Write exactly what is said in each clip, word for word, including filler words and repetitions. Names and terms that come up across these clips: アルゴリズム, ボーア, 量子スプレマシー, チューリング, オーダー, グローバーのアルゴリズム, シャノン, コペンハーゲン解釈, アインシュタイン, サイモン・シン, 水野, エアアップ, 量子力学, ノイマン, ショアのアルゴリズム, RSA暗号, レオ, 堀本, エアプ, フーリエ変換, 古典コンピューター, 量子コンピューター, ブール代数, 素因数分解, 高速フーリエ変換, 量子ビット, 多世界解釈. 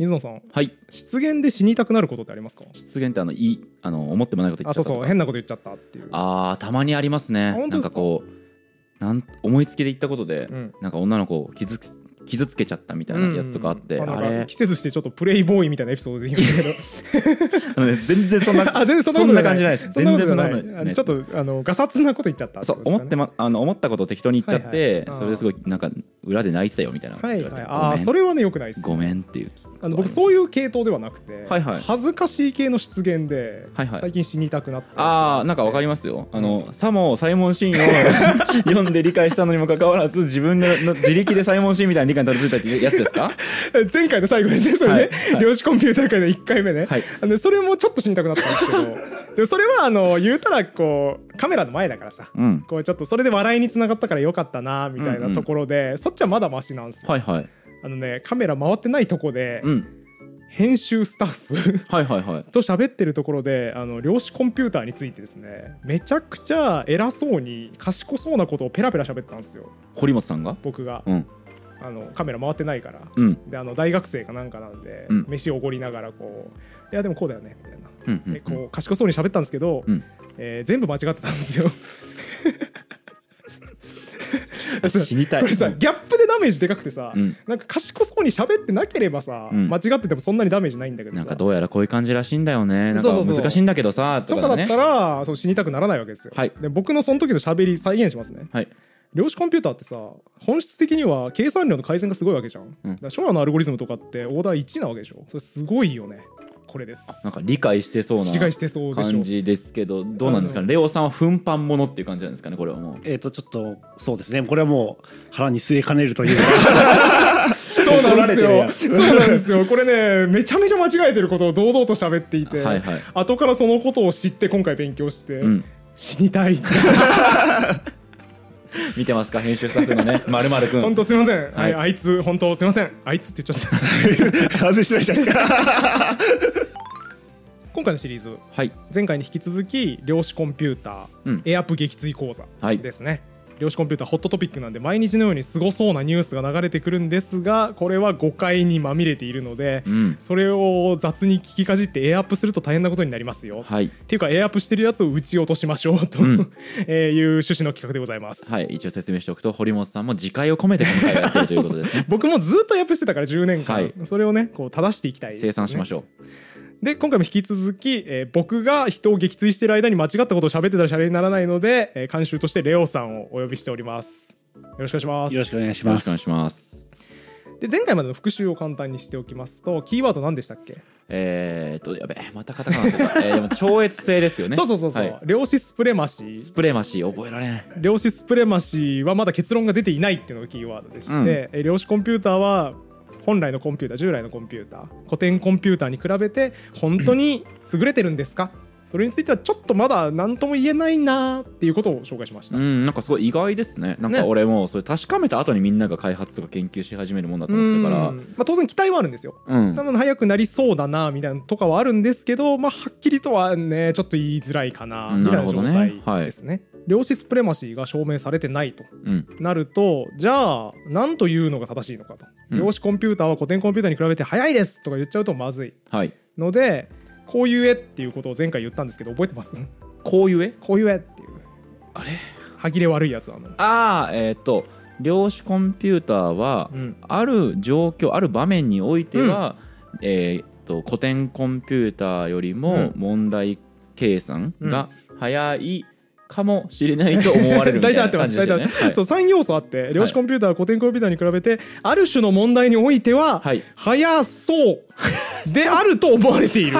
水野さん、はい、失言で死にたくなることってありますか？失言ってあのいいあの思ってもないこと言っちゃったとか、あ、そうそう、変なこと言っちゃったっていう。ああ、たまにありますね。本当ですか？なんかこうなん思いつきで言ったことで、うん、なんか女の子を傷つ傷つけちゃったみたいなやつとかあって、うん、あれ季節してちょっとプレイボーイみたいなエピソードで言いましたけど、ね、全然そんなあ全然そんな、そんな感じないです。全然そんなことない。ちょっとあのガサツなこと言っちゃった、ね、そう思って、ま、あの思ったことを適当に言っちゃって、はいはい、それですごいなんか裏で泣いてたよみたいな、はいはい、ああそれはね良くないです、ね、ごめんっていう。あの僕そういう系統ではなくて、はいはい、恥ずかしい系の失言で、はいはい、最近死にたくなった。ああなんかわかりますよ、あの、うん、サモサイモンシーンを読んで理解したのにもかかわらず自分の自力でサイモンシーンみたいな理解たどり着いたっていうやつですか？前回の最後ですね、それね、はいはい、量子コンピューター界のいっかいめね、はい、あのそれもちょっと死にたくなったんですけどでそれはあの言うたらこうカメラの前だからさ、うん、こうちょっとそれで笑いにつながったからよかったなみたいなところで、うんうん、そっちはまだマシなんですよ、はいはい、あのねカメラ回ってないとこで、うん、編集スタッフはいはい、はい、と喋ってるところであの量子コンピューターについてですね、めちゃくちゃ偉そうに賢そうなことをペラペラ喋ってたんですよ、堀本さんが、僕が、うん、あのカメラ回ってないから、うん、であの大学生かなんかなんで、うん、飯をおごりながらこういやでもこうだよねみたいな、うんうんうん、こう賢そうに喋ったんですけど、うん、えー、全部間違ってたんですよ死にたい。これさギャップでダメージでかくてさ、うん、なんか賢そうに喋ってなければさ、うん、間違っててもそんなにダメージないんだけどさ、なんかどうやらこういう感じらしいんだよね、なんか難しいんだけどさとかだ、ね、とかだったらそう死にたくならないわけですよ、はい、で僕のその時の喋り再現しますね、はい、量子コンピューターってさ本質的には計算量の改善がすごいわけじゃん、うん、だから昭和のアルゴリズムとかってオーダーいちなわけでしょ、それすごいよね。これです。なんか理解してそうな感じですけど、どうなんですかね、レオさんは奮発者っていう感じなんですかね、これはもう、えーとちょっとそうですね、これはもう腹に据えかねるというそうなんですよそうなんですよ、これねめちゃめちゃ間違えてることを堂々と喋っていて、はいはい、後からそのことを知って今回勉強して、うん、死にたいって見てますか編集スタッフのねまるまるくん、本当すいません、はい、あいつ本当すいません、あいつって言っちゃった反省してないじゃないですか今回のシリーズ、はい、前回に引き続き量子コンピューター、うん、エアプ撃墜講座ですね、はい、量子コンピューターホットトピックなんで毎日のようにすごそうなニュースが流れてくるんですが、これは誤解にまみれているので、うん、それを雑に聞きかじってエアアップすると大変なことになりますよ、はい、っていうかエアアップしてるやつを撃ち落としましょうと、うん、えー、いう趣旨の企画でございます、はい、一応説明しておくと堀本さんも自戒を込めて今回やってるということですね僕もずっとエアアップしてたからじゅうねんかん、はい、それをねこう正していきたいですね、清算しましょう。で今回も引き続き、えー、僕が人を撃墜している間に間違ったことを喋ってたらシャレにならないので、えー、監修としてレオさんをお呼びしております。よろしくお願いします。よろしくお願いします。よろしくお願いします。で前回までの復習を簡単にしておきますと、キーワード何でしたっけ？えー、っとやべえまたカタカナですが、えー、でも超越性ですよねそうそうそうそう、はい、量子スプレマシー。スプレマシー覚えられん。量子スプレマシーはまだ結論が出ていないっていうのがキーワードでして、うん、量子コンピューターは本来のコンピューター、従来のコンピューター、古典コンピューターに比べて本当に優れてるんですか？それについてはちょっとまだ何とも言えないなっていうことを紹介しました。うん、なんかすごい意外ですね。なんか俺もそれ確かめた後にみんなが開発とか研究し始めるもんだと思ってたから、まあ、当然期待はあるんですよ。うん、多分早くなりそうだなみたいなとかはあるんですけど、まあ、はっきりとはねちょっと言いづらいかなみたいな状態ですね。量子スプレマシーが証明されてないとなると、うん、じゃあ何というのが正しいのかと、うん、量子コンピューターは古典コンピューターに比べて早いですとか言っちゃうとまずい、はい、のでこういう絵っていうことを前回言ったんですけど覚えてます？こういう絵こういう絵っていうあれ歯切れ悪いやつなの。ああえっと量子コンピューターは、うん、ある状況ある場面においては、うんえー、っと古典コンピューターよりも問題計算が早い、うんうんかもしれないと思われるみたいな感じですよね。はい、そうさんようそあって量子コンピューターは古典コンピューターに比べて、はい、ある種の問題においては、はい、早そうであると思われている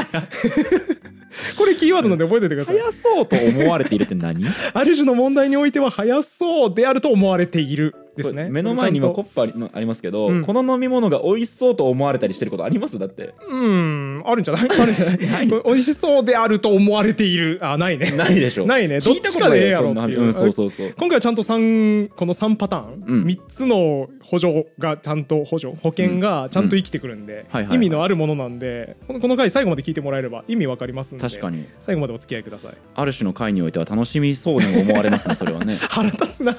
これキーワードなんで覚えておいてください。早そうと思われているって何？ある種の問題においては早そうであると思われているですね。目の前に今コップありますけど、うん、この飲み物が美味しそうと思われたりしてることあります？だってうんあるんじゃない？あるんじゃない？ない美味しそうであると思われているあないねないでしょないねどっちかでええやろっていう、うん、そうそうそう今回はちゃんとさんこのさんパターン、うん、みっつの補助がちゃんと補助保険がちゃんと生きてくるんで、うん、意味のあるものなんで、うんはいはいはい、この回最後まで聞いてもらえれば意味わかりますんで確かに最後までお付き合いください。ある種の回においては楽しみそうに思われますねそれはね腹立つな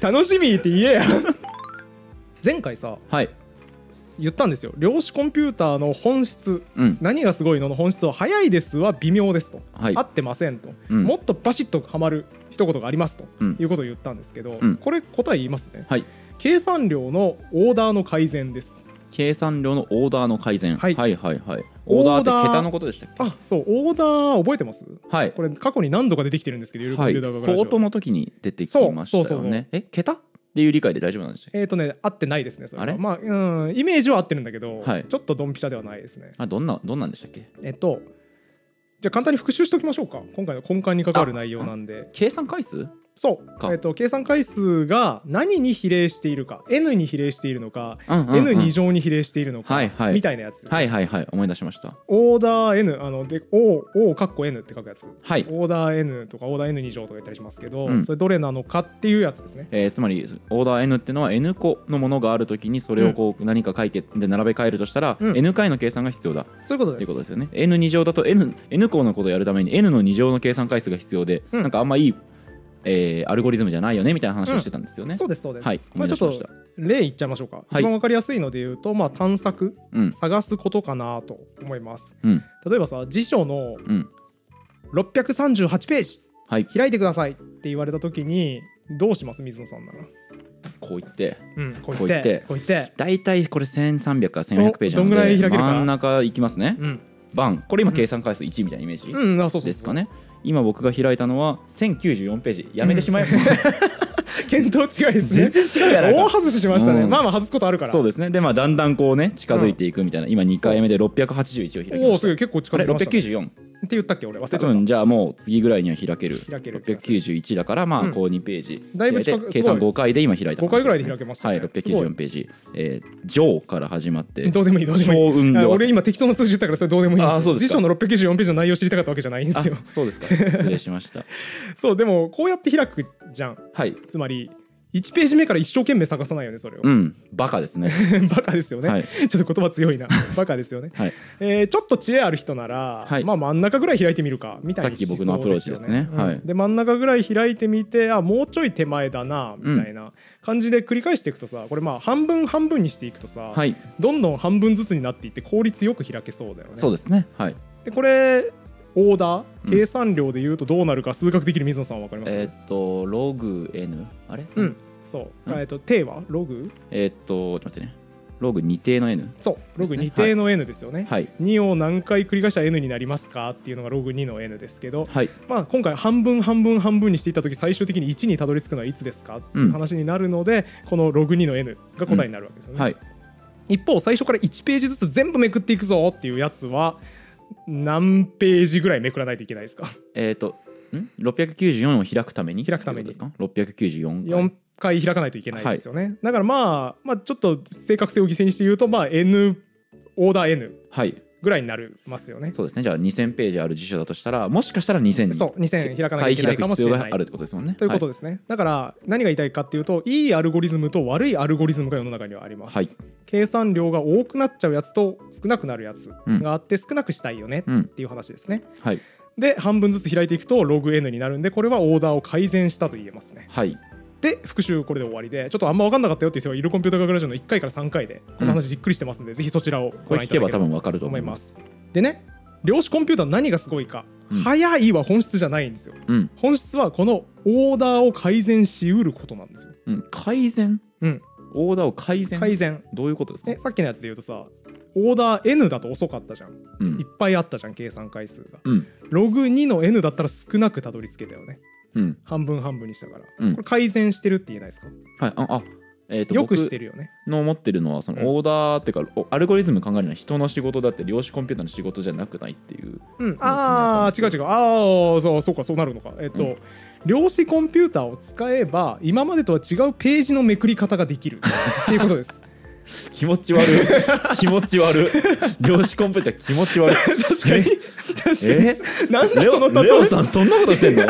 楽しみって言えや前回さ、はい、言ったんですよ。量子コンピューターの本質、うん、何がすごいのの本質は早いですは微妙ですと、はい、合ってませんと、うん、もっとバシッとはまる一言がありますと、うん、いうことを言ったんですけど、うん、これ答え言いますね、はい、計算量のオーダーの改善です。計算量のオーダーの改善、はい、はいはいはい。オーダーって桁のことでしたっけ？あ、そう、オーダー覚えてます？はい。これ過去に何度か出てきてるんですけど、はい、ルーダーガガラジオ相当の時に出てきましたよね。そうそうそうそう。え、桁？っていう理解で大丈夫なんでしょう。えっ、ー、とね、合ってないですね。それあれ、まあ、うん、イメージは合ってるんだけど、はい、ちょっとドンピシャではないですね。あ、どんなどんなんでしたっけ？えっと、じゃあ簡単に復習しておきましょうか。今回の根幹に関わる内容なんで。計算回数？そうか、えー、と計算回数が何に比例しているか、 n に比例しているのか、うんうんうん、n 乗に比例しているのか、はいはい、みたいなやつです、ね、はいはいはい、思い出しました。オーダー n、 あので O かっこ n って書くやつ、はい、オーダー n とかオーダー n に乗とか言ったりしますけど、うん、それどれなのかっていうやつですね、えー、つまりオーダー n ってのは n 個のものがあるときにそれをこう何か解決で並べ替えるとしたら、うん、n 回の計算が必要だ、そういうことです、いうことですよね。 n に乗だと n, n 個のことをやるために n のに乗の計算回数が必要で、うん、なんかあんまいいえー、アルゴリズムじゃないよねみたいな話をしてたんですよね、うん、そうですそうです、はい、まあ、ちょっと例言っちゃいましょうか、はい、一番分かりやすいので言うと、まあ、探索、うん、探すことかなと思います、うん、例えばさ、辞書のろっぴゃくさんじゅうはちページ、うん、開いてくださいって言われた時にどうします？水野さんならこう言って、うん、こう言ってこう言ってだいたいこれせんさんびゃくからせんよんひゃくページなのでどんぐらい開けるか真ん中いきますね、うん、バン、これ今計算回数いちみたいなイメージ、うんうん、あ、そうそうそうですかね。今僕が開いたのはせんきゅうじゅうよんページ、やめてしまえ、うん、見当違いですね、全然違うやないか、大外ししましたね、うん、まあまあ外すことあるから、そうですね。で、まあだんだんこうね近づいていくみたいな、うん、今にかいめでろっぴゃくはちじゅういちを開きました。おお、すごい、結構近づきました、ね、ろっぴゃくきゅうじゅうよんって言ったっけ、俺忘れちゃった、うん、じゃあもう次ぐらいには開ける、開けるろっぴゃくきゅうじゅういちだからまあこうにページ、うん、だいぶ近く、計算ごかいで今開いた、ね、ごかいぐらいで開けましたね、はい、ろっぴゃくきゅうじゅうよんページ、えー、上から始まってどうでもいいどうでもい い, い俺今適当な数字言ったからそれどうでもいいんですよ。あ、です辞書のろっぴゃくきゅうじゅうよんページの内容知りたかったわけじゃないんですよ。あ、そうですか、失礼しましたそうでもこうやって開くじゃん、はい、つまりいちページ目から一生懸命探さないよね、それを、うん、バカですねバカですよね、はい、ちょっと言葉強いなバカですよね、はい、えー、ちょっと知恵ある人なら、はい、まあ、真ん中ぐらい開いてみるかみたいな、ね、さっき僕のアプローチですね、はい、うん、で真ん中ぐらい開いてみて、あ、もうちょい手前だなみたいな感じで繰り返していくとさ、これまあ半分半分にしていくとさ、はい、どんどん半分ずつになっていって効率よく開けそうだよね。そうですね、はい、でこれオーダー、うん、計算量でいうとどうなるか数学できる水野さんは分かりますか？えー、っとログ n あれ、うん、そう、うん、えー、っと定はログえー、っとちょっと待ってね、ログに定の n、 そうログに定の n ですよね、はい、にを何回繰り返したら n になりますかっていうのがログにの n ですけど、はい、まあ、今回半分半分半分にしていった時最終的にいちにたどり着くのはいつですかっていう話になるので、うん、このログにの n が答えになるわけですよね、うん、はい、一方最初からいちページずつ全部めくっていくぞっていうやつは何ページぐらいめくらないといけないですか？えっ、ー、とんろっぴゃくきゅうじゅうよんを開くために開くためにですか？ろっぴゃくきゅうじゅうよんかいよんかい開かないといけないですよね、はい、だからまあ、まあ、ちょっと正確性を犠牲にして言うと、まあ n オーダー n ぐらいになりますよね、はい、そうですね。じゃあにせんページある辞書だとしたらもしかしたらにせんに、そうにせん開かないといけないかもしれない、開く必要があるってことですもんね、ということですね、はい、だから何が言いたいかっていうと、いいアルゴリズムと悪いアルゴリズムが世の中にはあります、はい、計算量が多くなっちゃうやつと少なくなるやつがあって、うん、少なくしたいよねっていう話ですね、うん、はい、で半分ずつ開いていくとログ n になるんで、これはオーダーを改善したと言えますね、はい、で復習これで終わりで、ちょっとあんま分かんなかったよっていう人はイルコンピューターガガラジオのいっかいからさんかいでこの話じっくりしてますんで、うん、ぜひそちらをご覧いただければと思います。でね、量子コンピューター何がすごいか、うん、早いは本質じゃないんですよ、うん、本質はこのオーダーを改善しうることなんですよ、うん、改善、うん、オーダーを改善、改善どういうことですか？ね、さっきのやつで言うとさ、オーダー n だと遅かったじゃん、うん、いっぱいあったじゃん計算回数が、うん、ログにの n だったら少なくたどり着けたよね、うん、半分半分にしたから、うん、これ改善してるって言えないですか？はい、ああ、えー、とよくしてるよね。僕の思ってるのはそのオーダーっていうか、うん、アルゴリズム考えるのは人の仕事だって量子コンピューターの仕事じゃなくないっていう、うん、ああ違う違う、ああそうそうか、そうなるのか、えっ、ー、と、うん、量子コンピューターを使えば今までとは違うページのめくり方ができるっていうことです気持ち悪い気持ち悪い量子コンピューター気持ち悪い確かに確かに、えー、なんだその例え、レオさんそんなことしてんの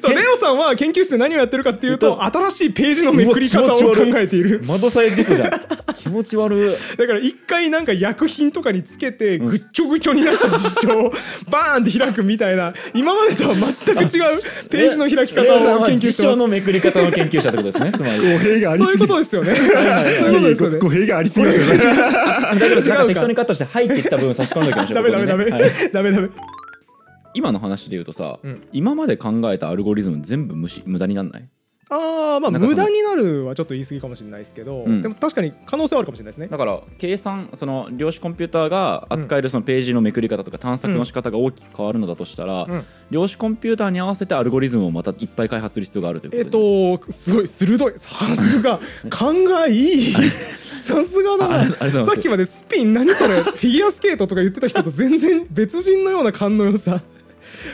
そう、レオさんは研究室で何をやってるかっていうと、新しいページのめくり方を考えている。窓さえですじゃん気持ち悪い。だから一回なんか薬品とかにつけてぐっちょぐちょになった事象をバーンって開くみたいな、今までとは全く違うページの開き方を研究してます。事象のめくり方の研究者ってことですね。つまり語弊がありすぎる。そういうことですよね。語弊がありすぎる。適当にカットして入っていった部分差し込んでおきましょう。ダメダメダメダメダメ。今の話で言うとさ、うん、今まで考えたアルゴリズム全部 無, 無駄になんない？ああ、まあ無駄になるはちょっと言い過ぎかもしれないですけど、うん、でも確かに可能性はあるかもしれないですね。だから計算、その量子コンピューターが扱えるそのページのめくり方とか探索の仕方が大きく変わるのだとしたら、うんうん、量子コンピューターに合わせてアルゴリズムをまたいっぱい開発する必要があるということで、ね、えっとすごい鋭い、さすが考えいいさすがだな。さっきまでスピン何それフィギュアスケートとか言ってた人と全然別人のような勘の良さ。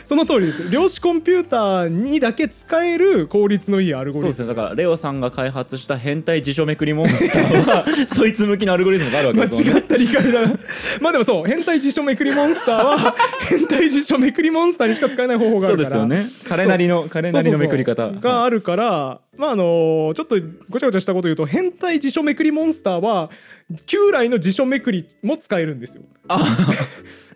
その通りです。量子コンピューターにだけ使える効率のいいアルゴリズム。そうですね。だからレオさんが開発した変態辞書めくりモンスターはそいつ向きのアルゴリズムがあるわけですよね。間違った理解だな。まあでもそう、変態辞書めくりモンスターは変態辞書めくりモンスターにしか使えない方法があるから。そうですよね。彼なりの彼なりのめくり方があるから、まああのちょっとごちゃごちゃしたこと言うと、変態辞書めくりモンスターは旧来の辞書めくりも使えるんですよ。あ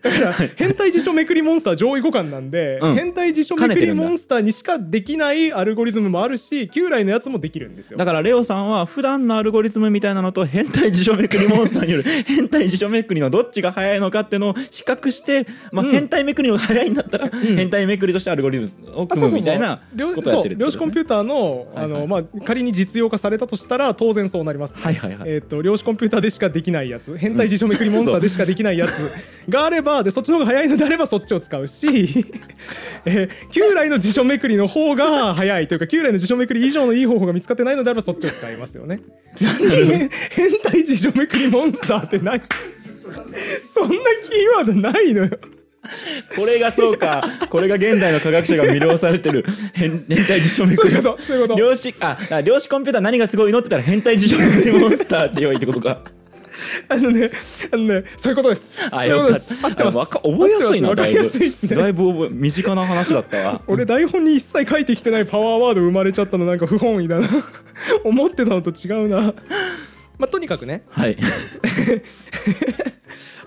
だから変態辞書めくりモンスター上位互換なんで、うん、変態辞書めくりモンスターにしかできないアルゴリズムもあるし、旧来のやつもできるんですよ。だからレオさんは普段のアルゴリズムみたいなのと変態辞書めくりモンスターによる変態辞書めくりのどっちが早いのかっていうのを比較して、まあ、変態めくりのが早いんだったら、うん、変態めくりとしてアルゴリズムを組むみたいなことをやってるってことですね。そう、量子コンピューターの、あの、はいはい、まあ、仮に実用化されたとしたら当然そうなります、ね。はいはいはい。えーと、量子コンピューターでしかできないやつ、変態辞書めくりモンスターでしかできないやつがあればで、そっちの方が早いのであればそっちを使うしえ旧来の辞書めくりの方が早いというか、旧来の辞書めくり以上のいい方法が見つかってないのであればそっちを使いますよね。何変態辞書めくりモンスターって何そんなキーワードないのよ。これがそうかこれが現代の科学者が魅了されてる変態辞書めくり。量子コンピューター何がすごいのって言ったら変態辞書めくりモンスターって言えばいいってことか。あのね、あのね、そういうことです。あ、よかった。合ってます。覚えやすいな。だいぶだいぶ身近な話だったわ。俺台本に一切書いてきてないパワーワード生まれちゃったの、なんか不本意だな。思ってたのと違うな。まあ、とにかくね。はい。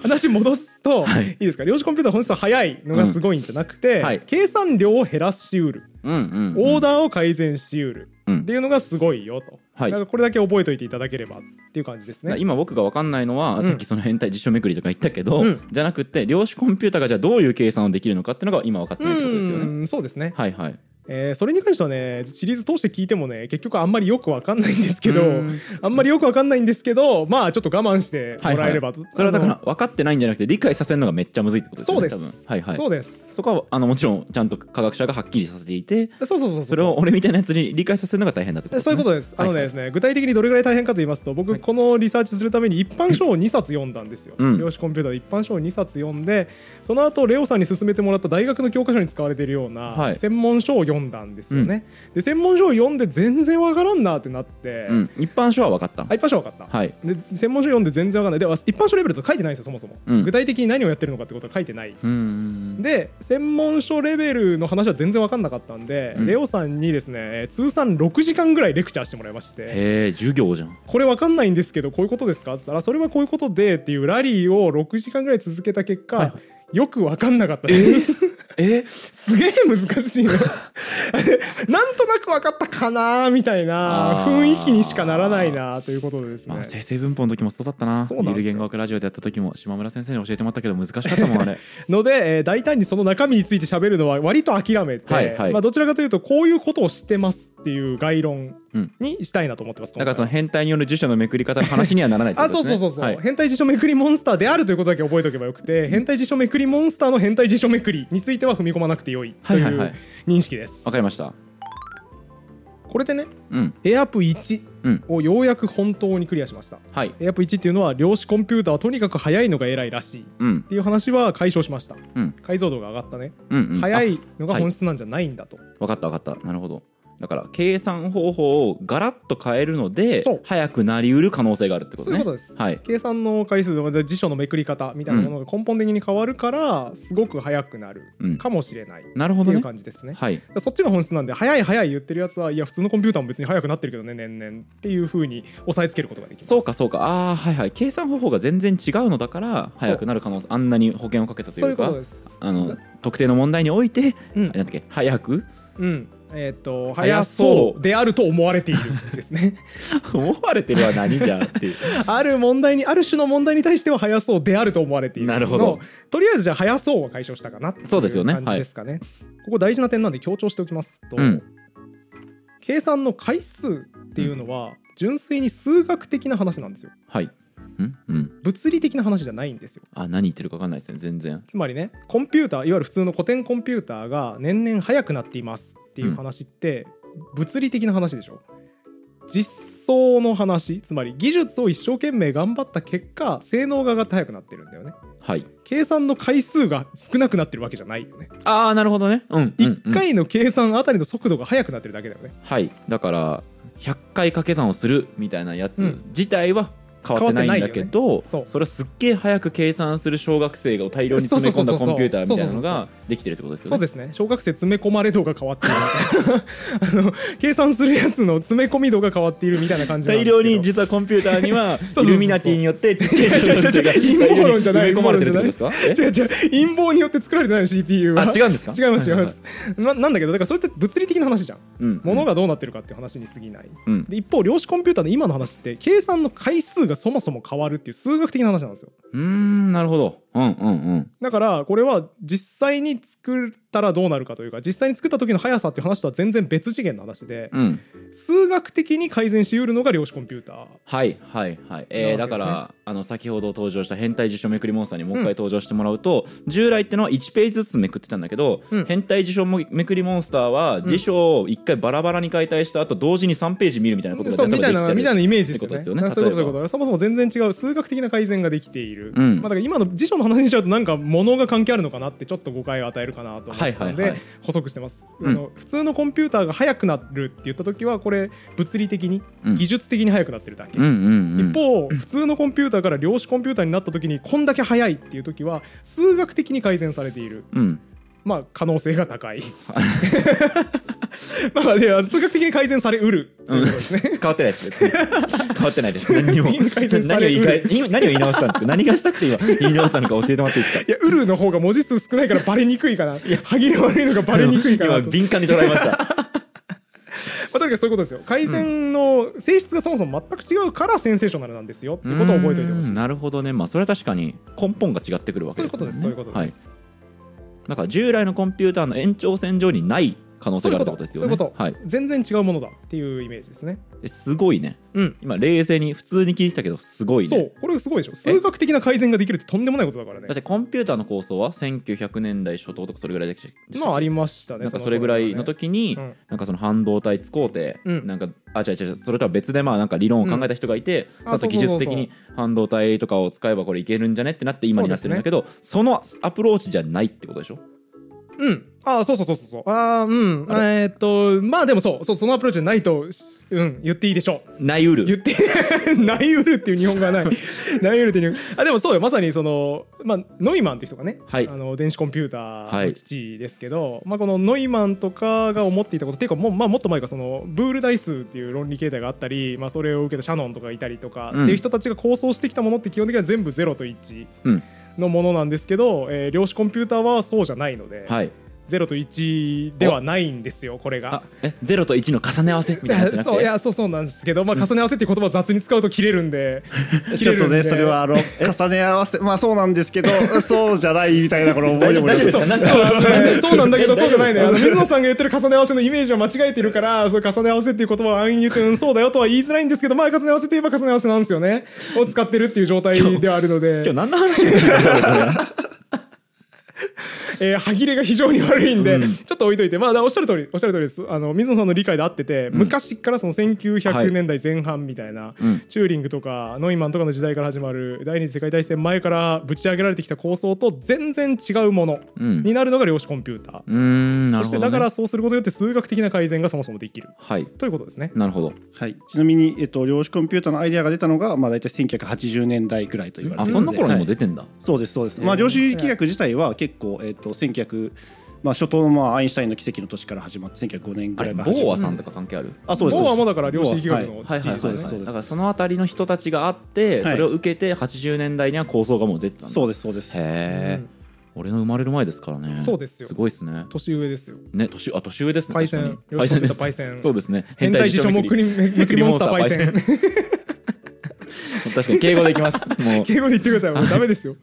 話戻すと、はい、いいですか。量子コンピューター本質は速いのがすごいんじゃなくて、うん、はい、計算量を減らしうる、うんうんうん、オーダーを改善しうる、うん、っていうのがすごいよと、はい、だからこれだけ覚えておいていただければっていう感じですね。今僕が分かんないのは、うん、さっきその変態辞書めくりとか言ったけど、うん、じゃなくて量子コンピューターがじゃあどういう計算をできるのかっていうのが今分かっているってことですよね。うん、そうですね。はいはい。えー、それに関してはね、シリーズ通して聞いてもね、結局あんまりよくわかんないんですけど、あんまりよくわかんないんですけど、まあちょっと我慢してもらえれば、はいはい、それはだから分かってないんじゃなくて理解させるのがめっちゃむずいってことですね。そうです。多分。はいはい。そうです。そこはあのもちろんちゃんと科学者がはっきりさせていて、そうそうそうそう。それを俺みたいなやつに理解させるのが大変だってことですね。そういうことです。あのねですね、具体的にどれぐらい大変かと言いますと、僕このリサーチするために一般書をにさつ読んだんですよ。うん、量子コンピューターで一般書をにさつ読んで、その後レオさんに勧めてもらった大学の教科書に使われているような専門書を読んだんですよね。うん、で専門書を読んで全然わからんなってなって、うん、一般書は分かった。一般書は分かった。はい、で専門書読んで全然わからない。で一般書レベルと書いてないんですよ、そもそも、うん。具体的に何をやってるのかってことは書いてない。うんで専門書レベルの話は全然わかんなかったんで、うん、レオさんにですね通算ろくじかんぐらいレクチャーしてもらいまして。へー、授業じゃん。これわかんないんですけどこういうことですかって言ったら、それはこういうことでっていうラリーをろくじかんぐらい続けた結果、はい、よくわかんなかったです。えーえすげえ難しいのなんとなく分かったかなみたいな雰囲気にしかならないなということでですね。まあ、生成文法の時もそうだったな。ゆる言語学ラジオでやった時も島村先生に教えてもらったけど難しかったもんあれので、えー、大胆にその中身について喋るのは割と諦めて、はいはい、まあ、どちらかというとこういうことをしてますっていう概論にしたいなと思ってます。うん、だからその変態による辞書のめくり方の話にはならないってことですね。あ、そうそうそうそう、はい、変態辞書めくりモンスターであるということだけ覚えておけばよくて、うん、変態辞書めくりモンスターの変態辞書めくりについては踏み込まなくて良いという認識です。わ、はいはい、かりました。これでね、うん、エアプいちをようやく本当にクリアしました。はい、エアプいちっていうのは量子コンピューターはとにかく速いのが偉いらしい、うん、っていう話は解消しました。うん、解像度が上がったね。うんうん、速いのが本質なんじゃないんだと。はい、分かった分かった。なるほど。だから計算方法をガラッと変えるので早くなりうる可能性があるってことね。そういうことです、はい、計算の回数の辞書のめくり方みたいなものが根本的に変わるから、うん、すごく早くなるかもしれない、うん、なるほどねっていう感じですね、はい、そっちが本質なんで、早い早い言ってるやつはいや普通のコンピューターも別に早くなってるけどね年々っていう風に押さえつけることができます。そうかそうか、ああはいはい、計算方法が全然違うのだから早くなる可能性、あんなに保険をかけたというか、そういうことです。あの特定の問題において、うん、なんだっけ早く、うんえー、と早そうであると思われているんですね思われてるは何じゃっていうある問題にある種の問題に対しては早そうであると思われているの。なるほど。とりあえずじゃあ早そうは解消したかなっていう感じですかね。ここ大事な点なんで強調しておきますと、うん、計算の回数っていうのは純粋に数学的な話なんですよ、うん、はいんうん、物理的な話じゃないんですよ。あ、何言ってるか分かんないですね全然。つまりね、コンピューター、いわゆる普通の古典コンピューターが年々速くなっていますっていう話って、うん、物理的な話でしょ。実装の話、つまり技術を一生懸命頑張った結果性能が上がって速くなってるんだよね、はい、計算の回数が少なくなってるわけじゃないよね。あーなるほどね、うん、いっかいの計算あたりの速度が速くなってるだけだよね、うんうん、はい。だからひゃっかい掛け算をするみたいなやつ自体は、うん変わってないんだけど、ね、そ, それはすっげえ早く計算する小学生が大量に詰め込んだコンピューターみたいなのができてるってことですよね。そうですね、小学生詰め込まれ度が変わっているあの計算するやつの詰め込み度が変わっているみたいな感じなんですけど、大量に実はコンピューターにはイルミナティによって陰謀論じゃない、陰謀論じゃないですか。違う違う、陰謀によって作られてないの シーピーユー は。あ、違うんですか。違います違います、はいはい、な, なんだけどだからそれって物理的な話じゃん、うん、物がどうなってるかっていう話に過ぎない、うん、で一方量子コンピューターの今の話って計算の回数がそもそも変わるっていう数学的な話なんですよ。うーん、なるほど、うんうんうん、だからこれは実際に作ったらどうなるかというか、実際に作った時の速さっていう話とは全然別次元の話で、うん、数学的に改善しうるのが量子コンピューター。はいはいはい、えー、だからあの先ほど登場した変態辞書めくりモンスターにもう一回登場してもらうと、うん、従来ってのはいちページずつめくってたんだけど、うん、変態辞書めくりモンスターは辞書をいっかいバラバラに解体した後同時にさんページ見るみたいなことができてる、うん、みたいなイメージですよね。そういうこと。そもそも全然違う数学的な改善ができている、うん、まあ、だから今の辞書の話にしちゃうとなんか物が関係あるのかなってちょっと誤解を与えるかなと思ったので補足してます、はいはいはい、あの普通のコンピューターが速くなるって言った時はこれ物理的に、うん、技術的に速くなってるだけ、うんうんうん、一方普通のコンピューターから量子コンピューターになった時にこんだけ速いっていう時は数学的に改善されている、うん、まあ可能性が高いまあでは数学的に改善されうるということですね、うん、変わってないです変わってないです。何を言い直したんですか何がしたくて今言い直したのか教えてもらっていいですか。いやうるの方が文字数少ないからバレにくいかな、いや歯切れ悪いのがバレにくいかな今敏感に捉えましたまあ、とにかくそういうことですよ。改善の性質がそもそも全く違うからセンセーショナルなんですよってことを覚えておいてほしい。なるほどね、まあ、それは確かに根本が違ってくるわけですね。そういうことです。だから従来のコンピューターの延長線上にない可能性があるってことですよね。そういうこと、そういうこと、はい、全然違うものだっていうイメージですね。すごいね、うん、今冷静に普通に聞いてたけどすごいね。そうこれすごいでしょ。数学的な改善ができるってとんでもないことだからね。だってコンピューターの構想はせんきゅうひゃくねんだいしょとうとかそれぐらいでしたまあありましたね。なんかそれぐらいの時に、うん、なんかその半導体使うて、うん、なんかあ違う違うそれとは別でまあなんか理論を考えた人がいて、うん、さっと技術的に半導体とかを使えばこれいけるんじゃねってなって今になってるんだけど そ,、ね、そのアプローチじゃないってことでしょ。うんああそうそうそうそうああうんあえー、っとまあでもそうそうそのアプローチじゃないとうん言っていいでしょう。ないうる言ってないうるっていう日本語はないないうるっていうあでもそうよまさにその、まあ、ノイマンっていう人がね、はい、あの電子コンピューターの父ですけど、はいまあ、このノイマンとかが思っていたことっていうか も,、まあ、もっと前からそのブール代数っていう論理形態があったり、まあ、それを受けたシャノンとかいたりとか、うん、っていう人たちが構想してきたものって基本的には全部ゼロといちのものなんですけど、うんえー、量子コンピューターはそうじゃないので、はいゼロといちではないんですよこれが。あえゼロといちの重ね合わせみたいなやつなくてそういやそうそうなんですけど、まあ、重ね合わせっていう言葉を雑に使うと切れるんでちょっとねそれはあの重ね合わせまあそうなんですけどそうじゃないみたいなこの思いでもですそうなんだけどそうじゃないねあの水野さんが言ってる重ね合わせのイメージは間違えてるからそう重ね合わせっていう言葉を暗喩とうんそうだよとは言いづらいんですけどまあ重ね合わせといえば重ね合わせなんですよねを使ってるっていう状態ではあるので今日何の話えー、歯切れが非常に悪いんで、うん、ちょっと置いといて、まあ、おっしゃる通りおっしゃる通りです。あの水野さんの理解で合ってて、うん、昔からそのせんきゅうひゃくねんだいぜん半みたいな、はい、チューリングとかノイマンとかの時代から始まる第二次世界大戦前からぶち上げられてきた構想と全然違うものになるのが量子コンピューター、うん、そしてだからそうすることによって数学的な改善がそもそもできる、はい、ということですね。なるほど、はい、ちなみに、えっと、量子コンピューターのアイデアが出たのが、まあ、大体せんきゅうひゃくはちじゅうねんだいくらいと言われているので、あ、そんな頃にも出てんだ、はい、そうですそうです、まあ、量子力学自体は結構、えっと、せんきゅうひゃくまあ、初頭のまあアインシュタインの奇跡の年から始まってせんきゅうひゃくごねんぐらいから始まって、ボーアさんとか関係ある、うん、あ、そうです。ボーアもだから量子力学の父ですね。だからそのあたりの人たちがあって、はい、それを受けてはちじゅうねんだいには構想がもう出てたんだ。そうですそうです。へー、うん、俺の生まれる前ですからね。そうですよ、すごいですね。年上ですよね。 年, あ年上ですね。パイセン、パイセンです。パイセン、そうですね。変態辞書めくりモンスターパイセン確かに敬語でいきますもう敬語で言ってください、もうダメですよ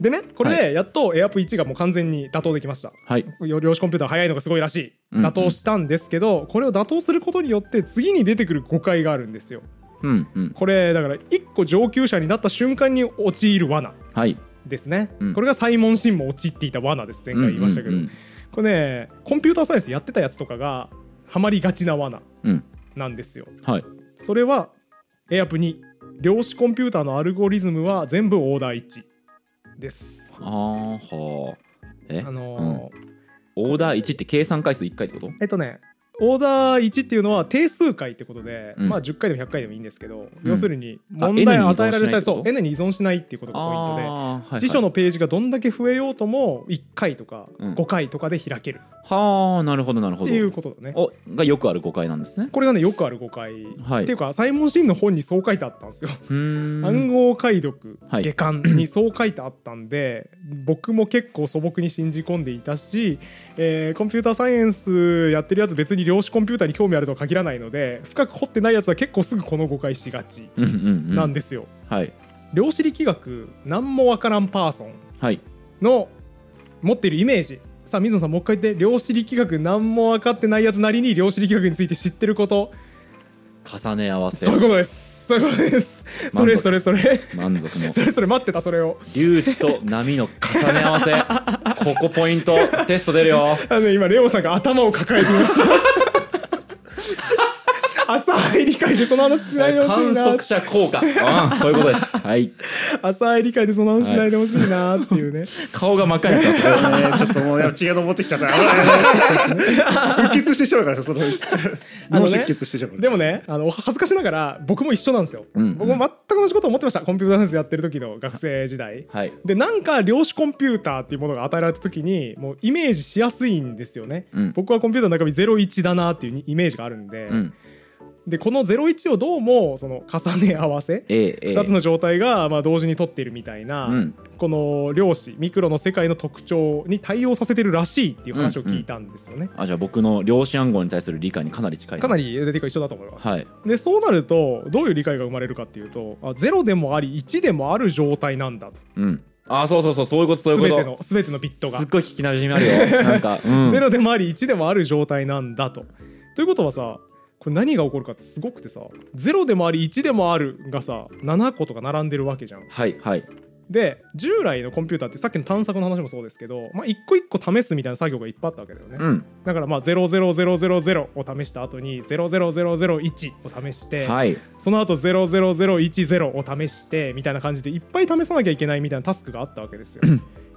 でね、これでやっとエアプいちがもう完全に打倒できました、はい、量子コンピューター早いのがすごいらしい、うんうん、打倒したんですけど、これを打倒することによって次に出てくる誤解があるんですよ、うんうん、これだからいっこ上級者になった瞬間に陥る罠ですね、はい、うん、これがサイモン・シンも陥っていた罠です。前回言いましたけど、うんうんうん、これねコンピューターサイエンスやってたやつとかがハマりがちな罠なんですよ、うん、はい、それはエアプに量子コンピューターのアルゴリズムは全部オーダーいちです。あーはー、え、あのー、うん、オーダーいちって計算回数いっかいってこと？えっとねオーダーいちっていうのは定数回ってことで、うん、まあじゅっかいでもひゃっかいでもいいんですけど、うん、要するに問題を与えられる際、そう N に依存しないっていうことがポイントで、はいはい、辞書のページがどんだけ増えようともいっかいとかごかいとかで開ける、うん、はあ、なるほどなるほどっていうことだね。おがよくある誤解なんですね。これがねよくある誤解、はい、っていうかサイモン・シンの本にそう書いてあったんですよ暗号解読下巻にそう書いてあったんで、はい、僕も結構素朴に信じ込んでいたし、えー、コンピューターサイエンスやってるやつ別に量子コンピューターに興味あるとは限らないので、深く掘ってないやつは結構すぐこの誤解しがちなんですよ、うんうんうん、はい、量子力学何もわからんパーソンの持っているイメージ、さあ水野さんもう一回言って、量子力学何も分かってないやつなりに量子力学について知ってること重ね合わせ、そういうことです、そういうことです。それそれそれ満足のそれそれ待ってた、それを粒子と波の重ね合わせここポイントテスト出るよあの今レオさんが頭を抱えていました浅い理解でその話しないでほしいな、観測者効果、うん、こういうことです、はい、浅い理解でその話しないでほしいなっていうね、はい、顔が真っ赤になった、ね、ちょっともう血が上ってきちゃったうっ血してしまうからその脳出血してしまうから、でもね、あの恥ずかしながら僕も一緒なんですよ、うんうん、僕も全く同じことを思ってました。コンピューターサイエンスやってる時の学生時代、はい、でなんか量子コンピューターっていうものが与えられた時にもうイメージしやすいんですよね、うん、僕はコンピューターの中身ゼロいちだなっていうイメージがあるんで、うん、でこのゼロいちをどうもその重ね合わせ、ええ、ふたつの状態がまあ同時に取っているみたいな、うん、この量子ミクロの世界の特徴に対応させてるらしいっていう話を聞いたんですよね、うんうん、あ、じゃあ僕の量子暗号に対する理解にかなり近い、かなり出てくる一緒だと思います、はい、でそうなるとどういう理解が生まれるかっていうと、あゼロでもありいちでもある状態なんだと、うん、あ、そうそうそう、そういうこと、そういうこと、すべてのビットがすっごい聞きなじみあるよなんか、うん、ゼロでもありいちでもある状態なんだと。ということはさ、これ何が起こるかってすごくてさ、ゼロでもありいちでもあるがさななことか並んでるわけじゃん、はいはい、で従来のコンピューターってさっきの探索の話もそうですけど、まあ、一個一個試すみたいな作業がいっぱいあったわけだよね、うん、だからまあゼロゼロゼロゼロを試した後にゼロゼロゼロゼロいちを試して、はい、その後ゼロゼロゼロいちゼロを試してみたいな感じでいっぱい試さなきゃいけないみたいなタスクがあったわけですよ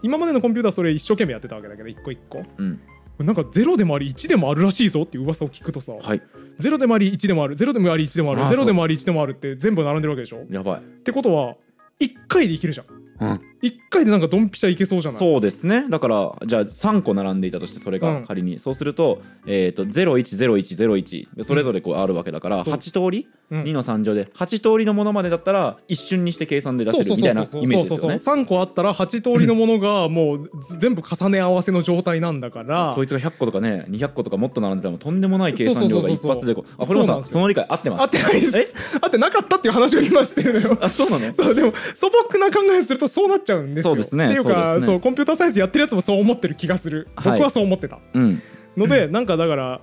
今までのコンピューターそれ一生懸命やってたわけだけど、一個一個、うん、なんかゼロでもありいちでもあるらしいぞっていう噂を聞くとさ、はい、ゼロでもありいちでもある、ゼロでもありいちでもある、ゼロでもありいちでもあるって全部並んでるわけでしょ。やばい。ってことはいっかいでいけるじゃん、うん、いっかいでなんかドンピシャいけそうじゃない。そうですね。だからじゃあさんこ並んでいたとして、それが仮に、うん、そうすると、えー、とゼロいちゼロいちゼロいちそれぞれこうあるわけだから、うん、はち通り、うん、にのさんじょうではち通りのものまでだったら一瞬にして計算で出せるみたいなイメージですよね。さんこあったらはち通りのものがもう全部重ね合わせの状態なんだからそいつがひゃっことかねにひゃっことかもっと並んでたらとんでもない計算量が一発でこう、あ、堀本さん、その理解合ってます？合ってないです。合ってなかったっていう話を今してるのよ。あ、そうなの。そう、でも素朴な考えするとそうなっちゃうんですよ。そうですね。っていうか、そうですね。そう、コンピューターサイエンスやってるやつもそう思ってる気がする、はい、僕はそう思ってた、うん、のでなんかだから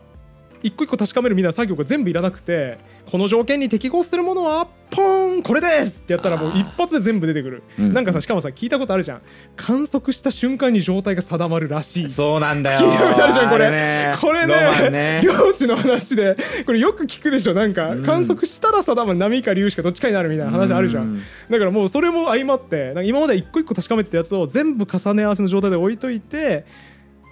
一個一個確かめるみたいな作業が全部いらなくて、この条件に適合するものはポーンこれですってやったらもう一発で全部出てくる、うん、なんかさしかもさ聞いたことあるじゃん、観測した瞬間に状態が定まるらしい。そうなんだよ、聞いたことあるじゃんこれ、ね、これ ね, ね漁師の話でこれよく聞くでしょ、なんか観測したら定まる、波か粒子かどっちかになるみたいな話あるじゃん、うん、だからもうそれも相まってなんか今まで一個一個確かめてたやつを全部重ね合わせの状態で置いといて、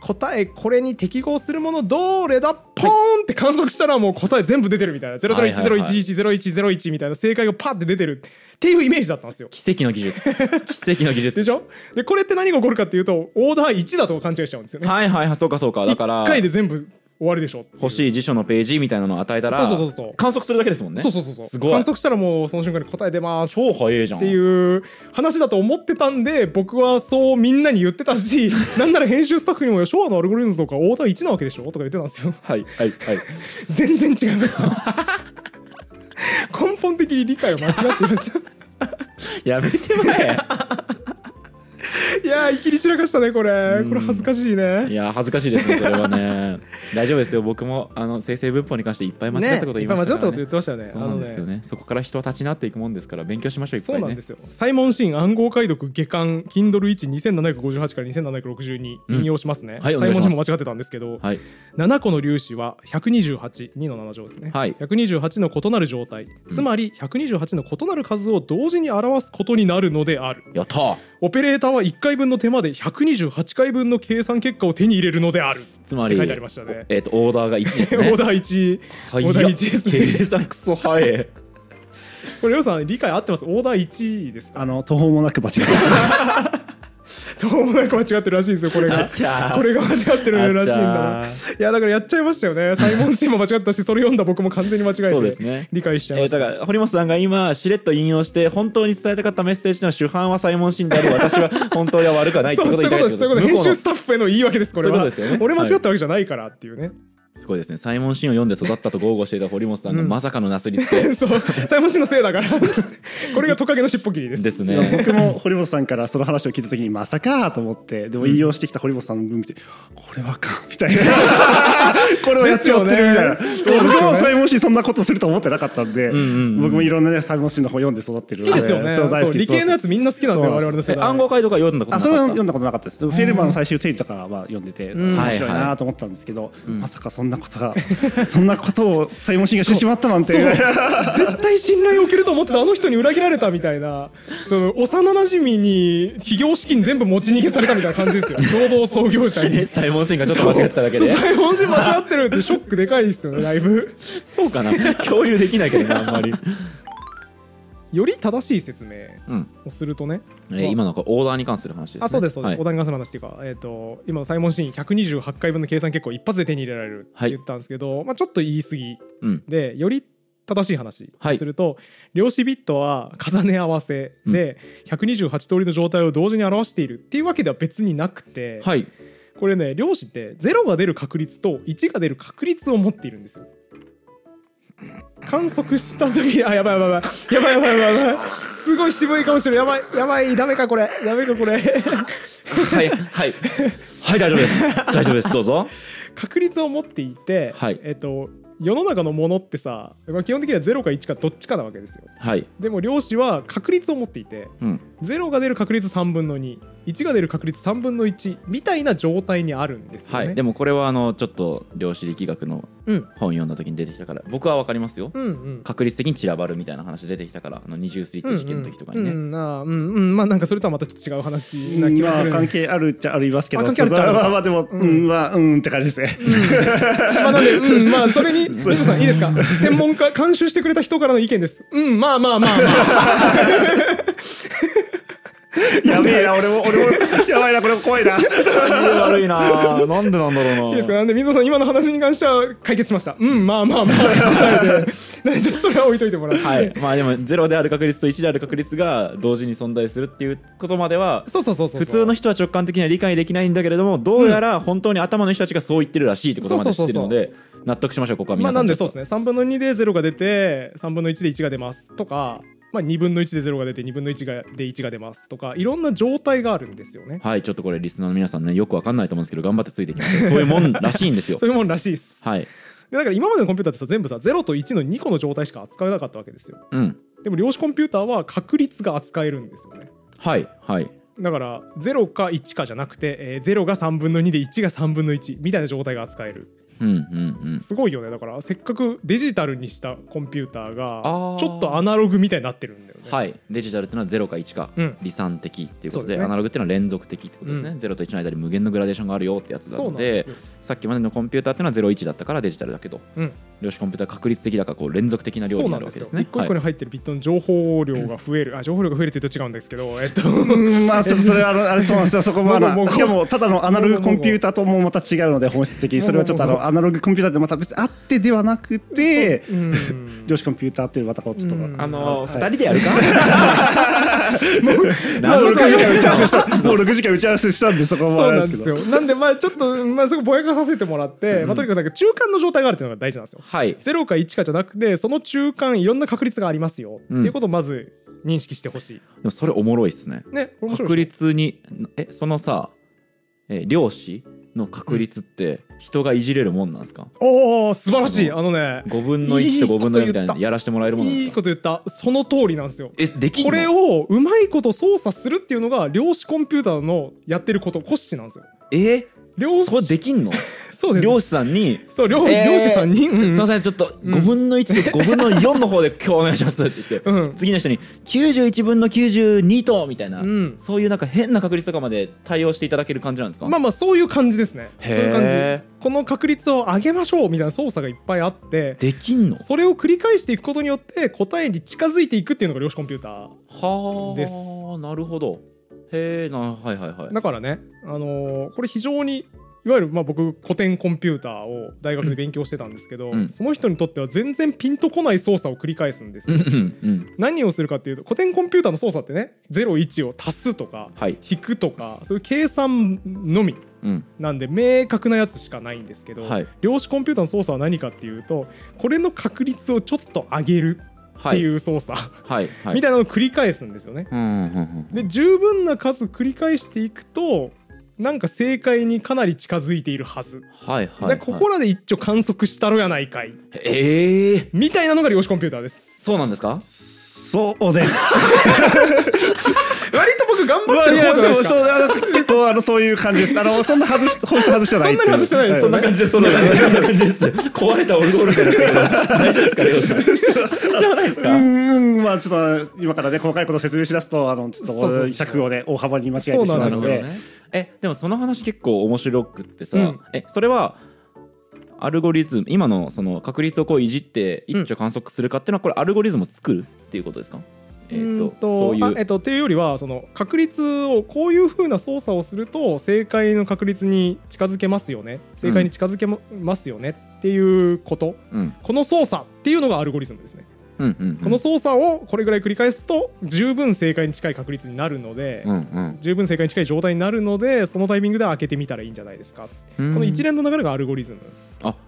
答えこれに適合するものどれだポーンって観測したらもう答え全部出てるみたいな、ゼロゼロいちゼロいちいちゼロいちゼロいちみたいな正解がパッて出てるっていうイメージだったんですよ。奇跡の技術奇跡の技術でしょ。でこれって何が起こるかっていうと、オーダーいちだと勘違いしちゃうんですよね。はいはいはい、そうかそうか。だからいっかいで全部終わるでしょ。欲しい辞書のページみたいなのを与えたら、そうそうそうそう観測するだけですもんね。そうそうそうそう、すごい。観測したらもうその瞬間に答え出ます。超早いじゃんっていう話だと思ってたんで、僕はそうみんなに言ってたし、なんなら編集スタッフにも昭和のアルゴリズムとかオーダーいちなわけでしょとか言ってたんですよ。はいはいはい。全然違いました。根本的に理解を間違っていました。やめてまえ。いやー、いきり散らかしたねこれ。これ恥ずかしいね。いや恥ずかしいですねそれはね。大丈夫ですよ、僕もあの生成文法に関していっぱい間違ったこと言いましたからね。いっぱい間違ったこと言ってましたよね。そうなんですよね。そこから人は立ち直っていくもんですから、勉強しましょういっぱいね。そうなんですよ。サイモン・シン暗号解読下巻 Kindle いちにせんななひゃくごじゅうはちからにせんななひゃくろくじゅうに引用しますね、うん、はい、サイモン・シンも間違ってたんですけど、はい、ななこの粒子はひゃくにじゅうはち にのなな乗ですね、はい、ひゃくにじゅうはちの異なる状態、つまりひゃくにじゅうはちの異なる数を同時に表すことになるのである。やった。オペレーターはいっかいぶんの手間でひゃくにじゅうはちかいぶんの計算結果を手に入れるのである。つまり書いてありましたね。えーとオーダーがいちですね。オーダーいち、はい、オーダーいちですね。計算クソ早い。これりょうさん理解合ってます？オーダーいちですか？あの途方もなく間違ってます途方もなく間違ってるらしいんですよ。これがこれが間違ってるらしいんだ。いやだからやっちゃいましたよね。サイモン・シンも間違ったし、それ読んだ僕も完全に間違えてそうです、ね、理解しちゃいました、えー、だから堀本さんが今しれっと引用して本当に伝えたかったメッセージの主犯はサイモン・シンである、私は本当には悪くはないってことでいたいです。そういうことです。編集スタッフへの言い訳ですこれは。そういうことですよね。俺間違ったわけじゃないからっていうね、はい、すごいですね。サイモン・シンを読んで育ったと豪語していた堀本さんがまさかのなすりつけ、うん、そうサイモン・シンのせいだからこれがトカゲのしっぽ切りですですね。僕も堀本さんからその話を聞いた時にまさかと思って、でも引用してきた堀本さんの文見て、うん、これはかみたいなこれはやっちまってるみたいな、ね、僕もサイモン・シンそんなことすると思ってなかったんで、うんうんうん、僕もいろんな、ね、サイモン・シンの本読んで育ってる。好きですよね。そうそう、理系のやつみんな好きなんだよ我々の世代。暗号解とか読んだことなかった。あ、それは読んだことなかったです、うん、フェルマーの最終定理とかは読んでて、うん、面白いなと思ったんですけど、うん、まさかそんなそんなことがそんなことをサイモン・シンがしてしまったなんて絶対信頼を受けると思ってたあの人に裏切られたみたいな、その幼馴染に企業資金全部持ち逃げされたみたいな感じですよ共同創業者にサイモン・シンがちょっと間違ってただけで、そうそうサイモン・シン間違ってるってショックでかいですよね。だいぶそうかな、共有できないけどねあんまりより正しい説明をするとね、うん、えー、今のオーダーに関する話ですね。あ、そうですそうです、はい、オーダーに関する話っていうか、えー、と今のサイモン・シンひゃくにじゅうはちかいぶんの計算結構一発で手に入れられるって言ったんですけど、はい、まあ、ちょっと言い過ぎ、うん、でより正しい話をすると、はい、量子ビットは重ね合わせでひゃくにじゅうはちとおりの状態を同時に表しているっていうわけでは別になくて、はい、これね、量子ってゼロが出る確率といちが出る確率を持っているんですよ。観測した時、あ、やばいやばいやばいやばいやばいやばいやばい、すごい渋い顔してる、やばいやばい、ダメかこれ、ダメかこれはいはいはい、大丈夫です大丈夫です、どうぞ。確率を持っていて、はい、えっと世の中のものってさ、基本的にはゼロかいちかどっちかなわけですよ、はい、でも量子は確率を持っていて、うん、ゼロが出る確率さんぶんのに、いちが出る確率さんぶんのいちみたいな状態にあるんですよね、はい、でもこれはあのちょっと量子力学の本読んだ時に出てきたから、うん、僕は分かりますよ、うんうん、確率的に散らばるみたいな話出てきたから、あの二重スリット試験の時とかにね、うんうん、あ、うんうん、まあなんかそれとはまた違う話な気がする、ね、まあ、関係あるっちゃありますけど、関係あるっちゃある、まあまあでも、うん、うん、まあうんって感じですね、うん、まあなんで、うん、まあそれに水戸さんいいですか、専門家監修してくれた人からの意見です。うん、まあまあまあ、まあやべえな、俺も俺もやばいな、これ怖いな悪いな、なんでなんだろうな。いいですか、なんで水野さん今の話に関しては解決しました。うん、まあまあまあなんでちょっとそれは置いといてもらって、はい、まあでもゼロである確率といちである確率が同時に存在するっていうことまでは、そうそうそうそう、普通の人は直感的には理解できないんだけれども、どうやら本当に頭の人たちがそう言ってるらしいってことまで知ってるので納得しましょう。ここは皆さん、まあ、なんでそうですね、さんぶんのにでゼロが出てさんぶんのいちでいちが出ますとか、まあ、にぶんのいちでゼロが出てにぶんのいちでいちが出ますとか、いろんな状態があるんですよね。はい、ちょっとこれリスナーの皆さんね、よくわかんないと思うんですけど頑張ってついてきます。そういうもんらしいんですよそういうもんらしいっす、はい、でだから今までのコンピューターってさ、全部さゼロといちのにこの状態しか扱えなかったわけですよ、うん、でも量子コンピューターは確率が扱えるんですよね。はいはい。だからゼロかいちかじゃなくて、えー、ゼロがさんぶんのにでいちがさんぶんのいちみたいな状態が扱える、うんうんうん、すごいよね。だからせっかくデジタルにしたコンピューターがちょっとアナログみたいになってるんだよね。はい、デジタルっていうのはゼロかいちか、うん、離散的っていうこと で, で、ね、アナログっていうのは連続的ってことですね、うん、ゼロといちの間に無限のグラデーションがあるよってやつなの で, でさっきまでのコンピューターっていうのはゼロいちだったからデジタルだけど、うん、量子コンピューターは確率的だからこう連続的な量になるわけですね。いっこいっこに入ってるビットの情報量が増える、うん、あ情報量が増えるって言うと違うんですけど、えっとまあちょっとそれはあれそうなんですよ。そこもあらもでもただのアナログコンピューターともまた違うので本質的にそれはちょっとあのアナログコンピューターでまた別にあってではなくて、うん、量子コンピューターっていうまたこうちょっと、うん、あのーはい、ふたりでやるかもうろくじかん打ち合わせしたもうろくじかん打ち合わせしたんでそこもあれですけど、そうなんですよ。なんでまあちょっと、まあ、すごいぼやかさせてもらって、うんまあ、とにかくなんか中間の状態があるっていうのが大事なんですよ、はい、ゼロかいちかじゃなくてその中間いろんな確率がありますよ、うん、っていうことをまず認識してほしい。でもそれおもろいっす ね, ね確率にえそのさえ量子の確率って人がいじれるもんなんですか？うん、おお素晴らしい。あのねごぶんのいちとごぶんのよんみたいにやらしてもらえるもんなんですか？いいこと言った。その通りなんですよ。えできんの？これをうまいこと操作するっていうのが量子コンピューターのやってること骨子なんですよ。え量子それできんの？そうです。漁師さんにそう 漁,、えー、漁師さんに、うん、すみませんちょっとごぶんのいちとごぶんのよんの方で今日お願いしますって言って、うん、次の人にきゅうじゅういちぶんのきゅうじゅうにとみたいな、うん、そういうなんか変な確率とかまで対応していただける感じなんですか？まあまあそういう感じですね。そういう感じ。この確率を上げましょうみたいな操作がいっぱいあってできんの？それを繰り返していくことによって答えに近づいていくっていうのが量子コンピューターです。はあなるほど。へえはいはいはい。だからね、あのー、これ非常にいわゆるまあ僕古典コンピューターを大学で勉強してたんですけど、うん、その人にとっては全然ピンとこない操作を繰り返すんですよ、うんうん、何をするかっていうと古典コンピューターの操作ってねゼロいちを足すとか、はい、引くとかそういう計算のみなんで明確なやつしかないんですけど、はい、量子コンピューターの操作は何かっていうとこれの確率をちょっと上げるっていう操作、はいはいはい、みたいなのを繰り返すんですよね、うんうんうんうん、で十分な数繰り返していくとなんか正解にかなり近づいているはず、はいはいはい、でここらで一丁観測したろやないかい、えー、みたいなのが量子コンピューターです。そうなんですか？そうです割と僕頑張ってる方じゃないですか、まあ、いやでもそうあの結構あのそういう感じです。あのそんな外し本質外してないそんなに外してないです、はい、そんな感じですそんな感じです壊れたオルゴールみたいな大丈夫ですか？死んじゃわないですか？うーんまあちょっと今からね細かいこと説明しだすとあのちょっと尺をね大幅に間違えてしまうのでえでもその話結構面白くってさ、うん、えそれはアルゴリズム今 の, その確率をこういじって一丁観測するかっていうのはこれアルゴリズムを作るっていうことですか？えーと、そういう、あ、えーと、っていうよりはその確率をこういう風な操作をすると正解の確率に近づけますよね正解に近づけますよねっていうこと、うん、この操作っていうのがアルゴリズムですね、うんうんうん、この操作をこれぐらい繰り返すと十分正解に近い確率になるので、うんうん、十分正解に近い状態になるのでそのタイミングで開けてみたらいいんじゃないですか、うん、この一連の流れがアルゴリズム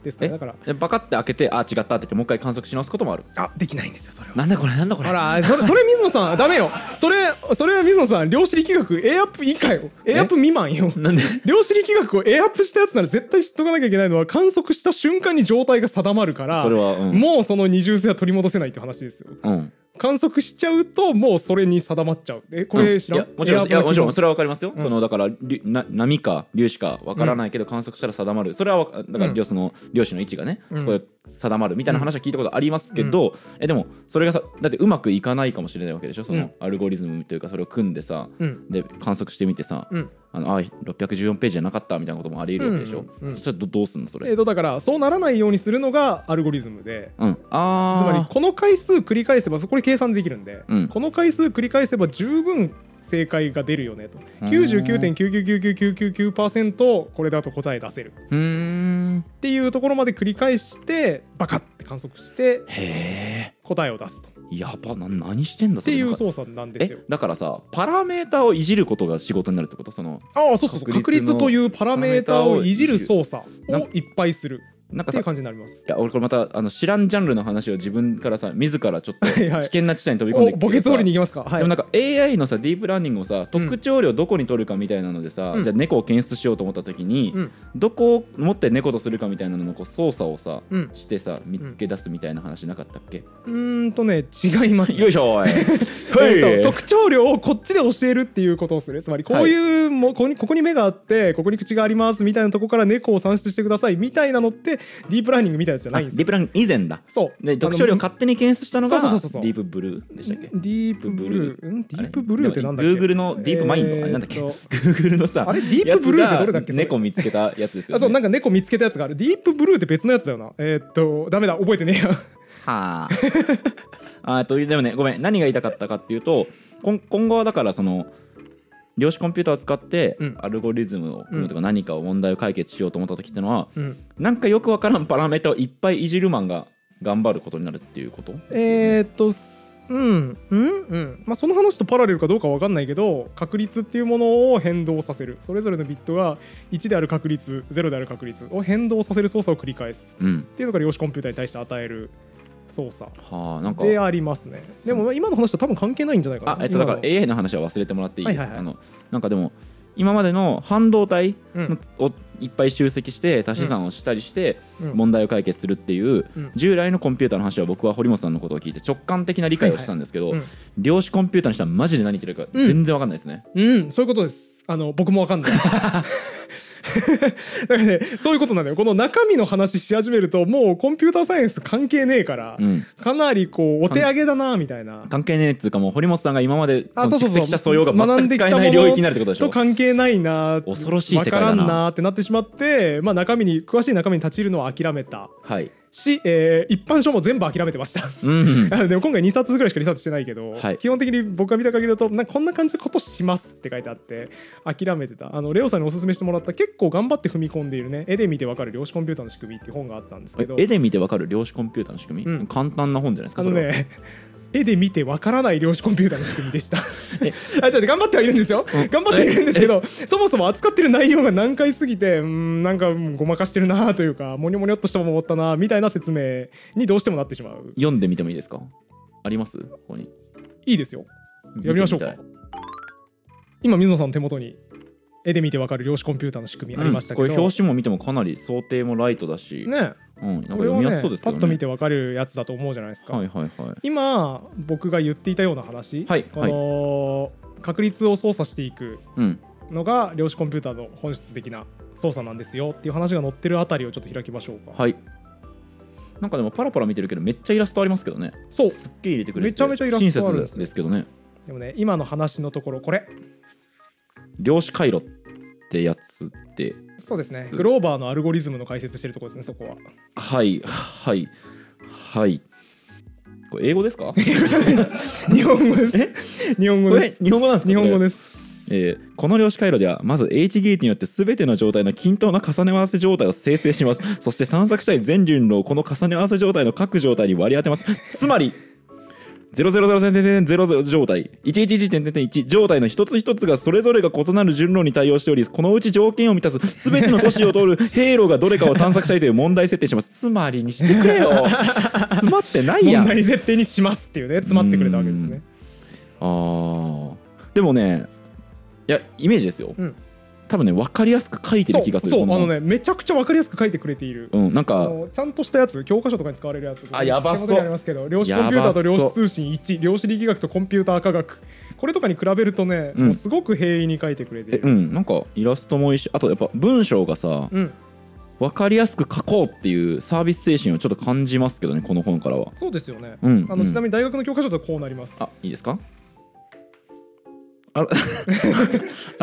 ですね。だからバカって開けてあ違ったって言ってもう一回観測し直すこともある。あできないんですよそれは。なんだこれなんだこれ。あらそれそれ水野さんダメよそれそれは水野さん量子力学 A アップ以下よ A アップ未満よ。なんで量子力学を A アップしたやつなら絶対知っとかなきゃいけないのは観測した瞬間に状態が定まるからそれは、うん、もうその二重性は取り戻せないって話ですよ、うん、観測しちゃうともうそれに定まっちゃう。えこれ知らん、うん、いやもちろんいやもちろんそれは分かりますよ、うん、そのだからな波か粒子か分からないけど観測したら定まる、うん、それはだから量子の、うん、量子の位置がね、うん、そこで定まるみたいな話は聞いたことありますけど、うんうん、えでもそれがさだってうまくいかないかもしれないわけでしょそのアルゴリズムというかそれを組んでさ、うん、で観測してみてさ、うんあのあろっぴゃくじゅうよんページじゃなかったみたいなこともあり得るわけでしょ、うんうん、そしたら ど, どうすんのそれ、えー、とだからそうならないようにするのがアルゴリズムで、うん、あつまりこの回数繰り返せばそこで計算できるんで、うん、この回数繰り返せば十分正解が出るよねと きゅうじゅうきゅうてんきゅうきゅうきゅうきゅうきゅうきゅうきゅうパーセント これだと答え出せるうーんっていうところまで繰り返してバカって観測してへ答えを出すとやばな何してんだそれっていう操作なんですよ。えだからさパラメータをいじることが仕事になるってことそのああそうそうそう確率というパラメータをいじる操作をいっぱいするなんかさっていう感じになります。いや俺これまたあの知らんジャンルの話を自分からさ自らちょっと危険な地帯に飛び込んでいくっていうさ、はいはい、お墓穴掘りに行きますか、はい、でもなんか エーアイ のさディープラーニングをさ特徴量どこに取るかみたいなのでさ、うん、じゃあ猫を検出しようと思った時に、うん、どこを持って猫とするかみたいなののこう操作をさ、うん、してさ見つけ出すみたいな話なかったっけ。うーんとね違います、ね、よいしょーいえっと特徴量をこっちで教えるっていうことをする、つまりこういう、はい、もうここに、ここに目があってここに口がありますみたいなとこから猫を算出してくださいみたいなのってディープラーニングみたいなやつじゃないんですよ。ディープラーニング以前だそうで特徴量を勝手に検出したのがそうそうそうそうディープブルーでしたっけ。ディープブルー、うん、ディープブルーってなんだっけ。 Google のディープマインド、えー、あれなんだっけ Google のさあれディープブルーってどれだっけ。猫見つけたやつですよねあそうなんか猫見つけたやつがある。ディープブルーって別のやつだよな。えー、っとダメだ覚えてねえやはああとでもねごめん何が言いたかったかっていうと今後はだからその量子コンピューターを使ってアルゴリズムを組むとか何かを問題を解決しようと思った時ってのは、うん、なんかよくわからんパラメータをいっぱいいじるマンが頑張ることになるっていうこと、ね、えー、っとうんうんうんまあその話とパラレルかどうかわかんないけど確率っていうものを変動させる、それぞれのビットがいちである確率ゼロである確率を変動させる操作を繰り返す、うん、っていうのが量子コンピューターに対して与える操作でありますね。はあ、でも今の話と多分関係ないんじゃないかな。あ、えっと、だから エーアイ の話は忘れてもらっていいです。はいはいはい、あのなんかでも今までの半導体をいっぱい集積して足し算をしたりして問題を解決するっていう従来のコンピューターの話は僕は堀本さんのことを聞いて直感的な理解をしたんですけど、はいはいうん、量子コンピューターにしたらマジで何言ってるか全然分かんないですね。うん、うん、そういうことです。あの僕も分かんない。だからね、そういうことなんだよ。この中身の話し始めるともうコンピューターサイエンス関係ねえから、うん、かなりこうお手上げだなみたいな。関係ねえっていうかもう堀本さんが今まで蓄積した素養が全く使えない領域になるってことでしょ。と関係ないな恐ろしい世界だな分からんなってなってしまって、まあ、中身に詳しい中身に立ち入るのは諦めた、はいしえー、一般書も全部諦めてました、うん、でも今回にさつぐらいしかリサーチしてないけど、はい、基本的に僕が見た限りだとなんかこんな感じのことしますって書いてあって諦めてた。あのレオさんにおすすめしてもらった結構頑張って踏み込んでいるね絵で見てわかる量子コンピューターの仕組みっていう本があったんですけど、絵で見てわかる量子コンピューターの仕組み、うん、簡単な本じゃないですか。あの、ね、それは絵で見てわからない量子コンピューターの仕組みでしたあちょっと頑張ってはいるんですよ、うん、頑張っているんですけどそもそも扱ってる内容が難解すぎてうーんなんかごまかしてるなというかモニョモニョっとしたものったなみたいな説明にどうしてもなってしまう。読んでみてもいいですか。あります。ここにいいですよ読みましょうか。今水野さんの手元に絵で見てわかる量子コンピューターの仕組みありましたけど、うん、これ表紙も見てもかなり想定もライトだしねえうん、なんか読みやすそうですけどね。これをね、パッと見て分かるやつだと思うじゃないですか、はいはいはい、今僕が言っていたような話、はい、この、はい、確率を操作していくのが量子コンピューターの本質的な操作なんですよっていう話が載ってるあたりをちょっと開きましょうか。はい。なんかでもパラパラ見てるけどめっちゃイラストありますけどね。そうすっげー入れてくれてめちゃめちゃイラストあるんですけどね。でもね今の話のところこれ量子回路ってやつでそうですね。グローバーのアルゴリズムの解説してるところですね。そこははいはいはいこれ英語ですか英語じゃないです日本語ですえ日本語です日本語なんですか。日本語です。えー、この量子回路ではまず H ゲートによって全ての状態の均等な重ね合わせ状態を生成します。そして探索したい全順路をこの重ね合わせ状態の各状態に割り当てます。つまりゼロゼロゼロゼロゼロ状態 いちいちいちいち 状態の一つ一つがそれぞれが異なる順路に対応しており、このうち条件を満たす全ての都市を通る経路がどれかを探索したいという問題設定しますつまりにしてくれよ詰まってないやん問題設定にしますっていうね詰まってくれたわけですね。あでもねいやイメージですよ、うん、多分ね分かりやすく書いてる気がする。そうそうあのねめちゃくちゃ分かりやすく書いてくれている、うん、なんかちゃんとしたやつ教科書とかに使われるやつあやばそうありますけど量子コンピューターと量子通信いち量子力学とコンピューター科学これとかに比べるとね、うん、もうすごく平易に書いてくれている。え、うん、なんかイラストもいいしあとやっぱ文章がさ、うん、分かりやすく書こうっていうサービス精神をちょっと感じますけどねこの本からは。そうですよね、うん、あのちなみに大学の教科書だとこうなります、うん、あいいですか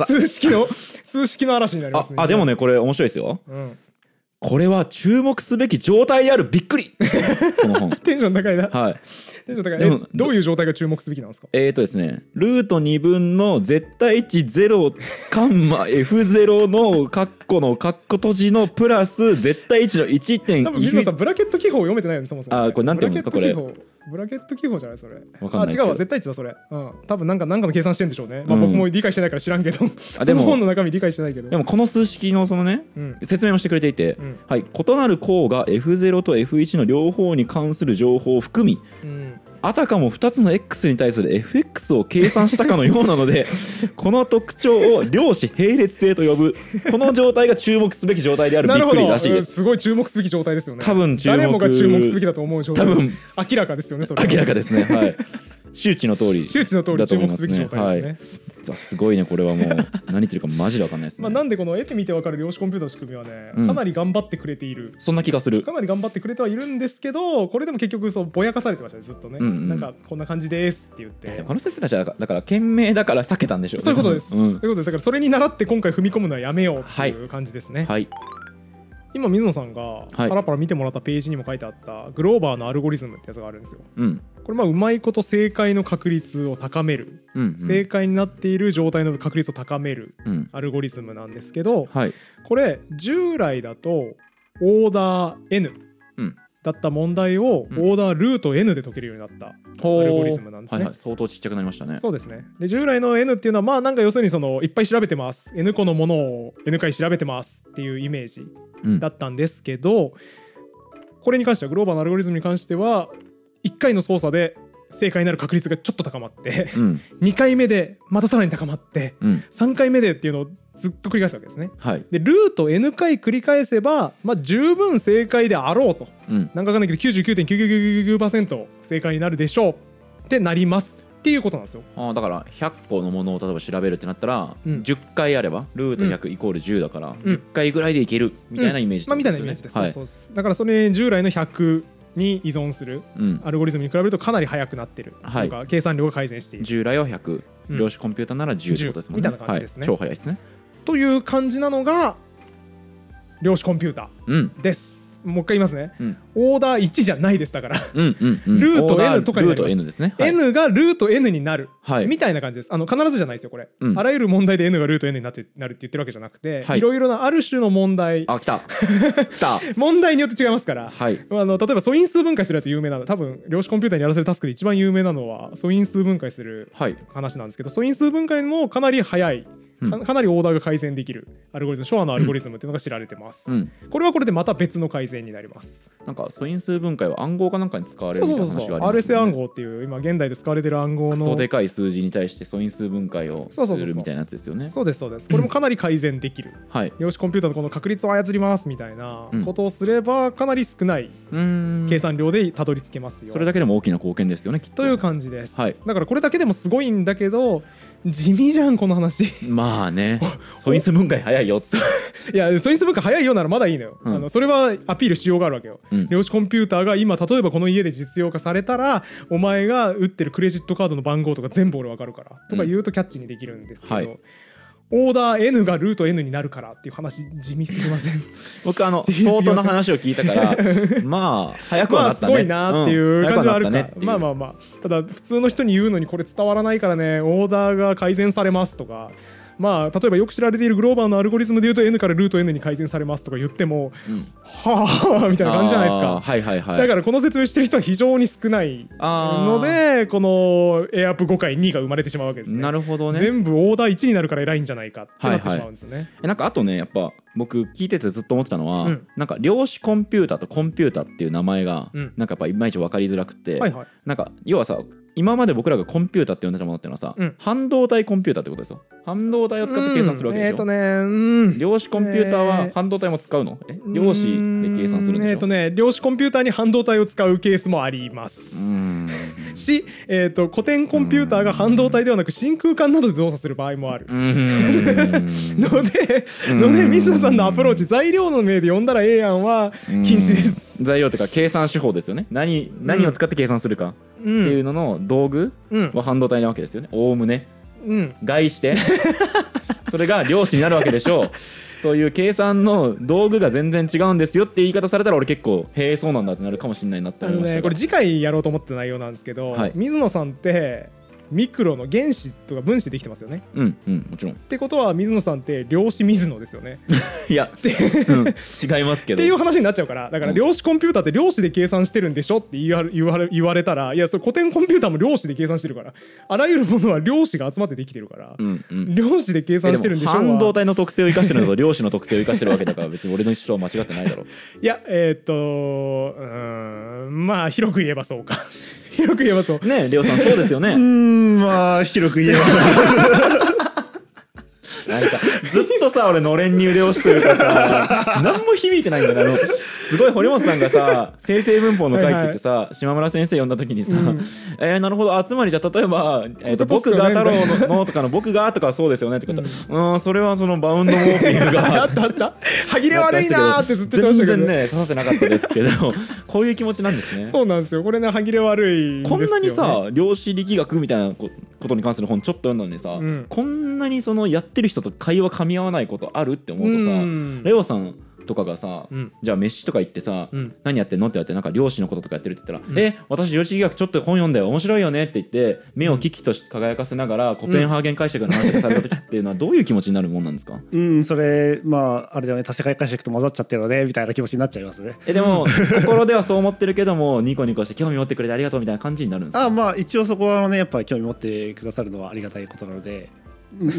数式の数式の嵐になりますね。ああでもねこれ面白いですよ、うん、これは注目すべき状態であるびっくりこの本テンション高いな、はい、テンション高い。でもどういう状態が注目すべきなんですか。えーとですねルートにぶんの絶対値ゼロカンマ エフゼロ のカッコのカッコ閉じのプラス絶対値の いってんいち 多分水野さんブラケット記法を読めてないよねそもそも、ね、あこれなんて読むんですかこれブラケット記号じゃないそれ。わかんないですけど。あ、違うわ、絶対一だそれ。うん、多分なんかなんかの計算してんでしょうね。まあ、僕も理解してないから知らんけど、うん、その本の中身理解してないけど。でもこの数式のそのね、うん、説明をしてくれていて、うん、はい、異なる項が エフゼロ と エフワン の両方に関する情報を含み、うん、あたかもふたつの X に対する エフエックス を計算したかのようなのでこの特徴を量子並列性と呼ぶ。この状態が注目すべき状態である。びっくりらしいです。すごい注目すべき状態ですよね。多分注目、誰もが注目すべきだと思う状態。多分明らかですよねそれ。明らかですね、はい。周知の通り、周知の通り注目すべき状態ですね。はい、すごいねこれはもう何言ってるかマジで分かんないですね。まあなんでこの絵で見て分かる量子コンピューターの仕組みはね、うん、かなり頑張ってくれている。そんな気がする。かなり頑張ってくれてはいるんですけど、これでも結局そうぼやかされてましたねずっとね、うんうん、なんかこんな感じですって言って。この先生たちはだから懸命だから避けたんでしょうね。そういうことです。うん、そういうことです。だからそれに倣って今回踏み込むのはやめようっていう感じですね。はい。はい、今水野さんがパラパラ見てもらったページにも書いてあったグローバーのアルゴリズムってやつがあるんですよ、うん、これまあうまいこと正解の確率を高める、うんうん、正解になっている状態の確率を高めるアルゴリズムなんですけど、うん、はい、これ従来だとオーダー N だった問題をオーダールート N で解けるようになったアルゴリズムなんですね、うん、はいはい、相当ちっちゃくなりましたね。そうですね。で従来の N っていうのはまあなんか要するにそのいっぱい調べてます N 個のものを N 回調べてますっていうイメージだったんですけど、うん、これに関してはグローバーのアルゴリズムに関してはいっかいの操作で正解になる確率がちょっと高まって、うん、にかいめでまたさらに高まって、うん、さんかいめでっていうのをずっと繰り返すわけですね、はい、でルート N 回繰り返せば、まあ、十分正解であろうと、うん、なんかわかんないけど きゅうじゅうきゅうてんきゅうきゅうきゅうきゅうきゅうパーセント 正解になるでしょうってなりますっていうことなんですよ。あ、だからひゃっこのものを例えば調べるってなったら、うん、じゅっかいあればルートひゃくイコールじゅうだから、うん、じゅっかいぐらいでいけるみたいなイメージですよね。まあみたいなイメージです、はい、そうそうそう。だからそれ従来のひゃくに依存するアルゴリズムに比べるとかなり速くなってる、はい、とか計算量が改善している。従来はひゃく、うん、量子コンピューターならじゅうってことですもんね。みたいな感じですね、はい、超速いですねという感じなのが量子コンピューターです、うん。もう一回言いますね、うん、オーダーいちじゃないです。だから、うんうんうん、ルート N とかになります。ルート N ですね、はい、N がルート N になる、はい、みたいな感じです。あの必ずじゃないですよこれ、うん、あらゆる問題で N がルート N になってなるって言ってるわけじゃなくて、はい、いろいろなある種の問題、あ、来た来た問題によって違いますから、はい、あの例えば素因数分解するやつ有名なの、多分量子コンピューターにやらせるタスクで一番有名なのは素因数分解する話なんですけど、はい、素因数分解もかなり早いか, かなりオーダーが改善できるアルゴリズム、ショアのアルゴリズムっていうのが知られてます、うん、これはこれでまた別の改善になります。なんか素因数分解は暗号かなんかに使われるみたいな話がありますね。 アールエスエー 暗号っていう今現代で使われてる暗号のクソでかい数字に対して素因数分解をするみたいなやつですよね。そうそうそうそう、そうですそうです。これもかなり改善できる、はい、量子コンピューターのこの確率を操りますみたいなことをすればかなり少ない計算量でたどり着けますよ。それだけでも大きな貢献ですよねきっと。という感じです、はい、だからこれだけでもすごいんだけど地味じゃんこの話。まあね、素因数分解早いよっていや素因数分解早いよならまだいいのよ、うん、あのそれはアピールしようがあるわけよ、うん、量子コンピューターが今例えばこの家で実用化されたらお前が売ってるクレジットカードの番号とか全部俺分かるからとか言うとキャッチにできるんですけど、うん、はい、オーダー N がルート N になるからっていう話地味すぎません僕あの相当の話を聞いたからまあ早くはなったね、まあ、すごいなっていう感じはあるから、うん、まあまあまあただ普通の人に言うのにこれ伝わらないからね。オーダーが改善されますとか、まあ例えばよく知られているグローバーのアルゴリズムでいうと N からルート N に改善されますとか言っても、うん、はあみたいな感じじゃないですか、はいはいはい、だからこの説明してる人は非常に少ないのでこのエアアップごかいにが生まれてしまうわけですね。なるほどね。全部オーダーいちになるから偉いんじゃないかってなってしまうんですよね、はいはい、なんかあとねやっぱ僕聞いててずっと思ってたのは、うん、なんか量子コンピューターとコンピューターっていう名前が、うん、なんかやっぱいまいち分かりづらくて、はいはい、なんか要はさ今まで僕らがコンピューターって呼んでたものっていうのはさ、うん、半導体コンピューターってことですよ。半導体を使って計算するわけでしょ、うん、えーとねうん、量子コンピューターは半導体も使うの、えー、量子で計算するんでしょ、えーとね、量子コンピューターに半導体を使うケースもありますうーんし、えーと、古典コンピューターが半導体ではなく真空管などで動作する場合もあるので、ので水野さんのアプローチ材料の名で呼んだらええやんは禁止です。材料というか計算手法ですよね。 何, 何を使って計算するかっていうのの道具は半導体なわけですよね。おおむね外してそれが量子になるわけでしょうそういう計算の道具が全然違うんですよって言い方されたら俺結構へえそうなんだってなるかもしれないなって思いました、ね、これ次回やろうと思ってないようなんですけど、はい、水野さんってミクロの原子とか分子できてますよね。うんうん、もちろん。ってことは水野さんって量子水野ですよね。いや、うん、違いますけどっていう話になっちゃうから、だから量子コンピューターって量子で計算してるんでしょって言われ、言われ、言われたら、いやそれ古典コンピューターも量子で計算してるから、あらゆるものは量子が集まってできてるから、うんうん、量子で計算してるんでしょは。半導体の特性を生かしてるのと量子の特性を生かしてるわけだから別に俺の一生は間違ってないだろう。いやえー、っとうーんまあ広く言えばそうか。広く言えばそうねえ、レオさんそうですよね。うーんまあ広く言えばそうなんかずっとさ俺のれんに腕押しというかさ何も響いてないんだよ。すごい堀本さんがさ先生文法の会って言ってさ、はいはい、島村先生呼んだ時にさ、うん、えー、なるほど、あつまりじゃあ例えば、えーと「僕が太郎の」のとかの「僕が」とかそうですよねってこと、うん、うん、それはそのバウンドウォーキングがあったあった歯切れ悪いなーってずっと言ってましたけど全然ね刺さってなかったですけどこういう気持ちなんですね。そうなんですよ、これね歯切れ悪いんですよ、ね、こんなにさ量子力学みたいなことに関する本ちょっと読んだのにさ、うん、こんなにそのやってる人人と会話噛み合わないことあるって思うとさ、うん、レオさんとかがさ、うん、じゃあ飯とか行ってさ、うん、何やってんのって言われてなんか漁師のこととかやってるって言ったら、うん、え私漁師学ちょっと本読んだよ面白いよねって言って目をキキと輝かせながら、うん、コペンハーゲン解釈の話がされた時っていうのはどういう気持ちになるもんなんですか。うんそれまああれだよね、多世界解釈と混ざっちゃってるのねみたいな気持ちになっちゃいますね。えでも心ではそう思ってるけどもニコニコして興味持ってくれてありがとうみたいな感じになるんですか。あまあ一応そこはねやっぱり興味持ってくださるのはありがたいことなので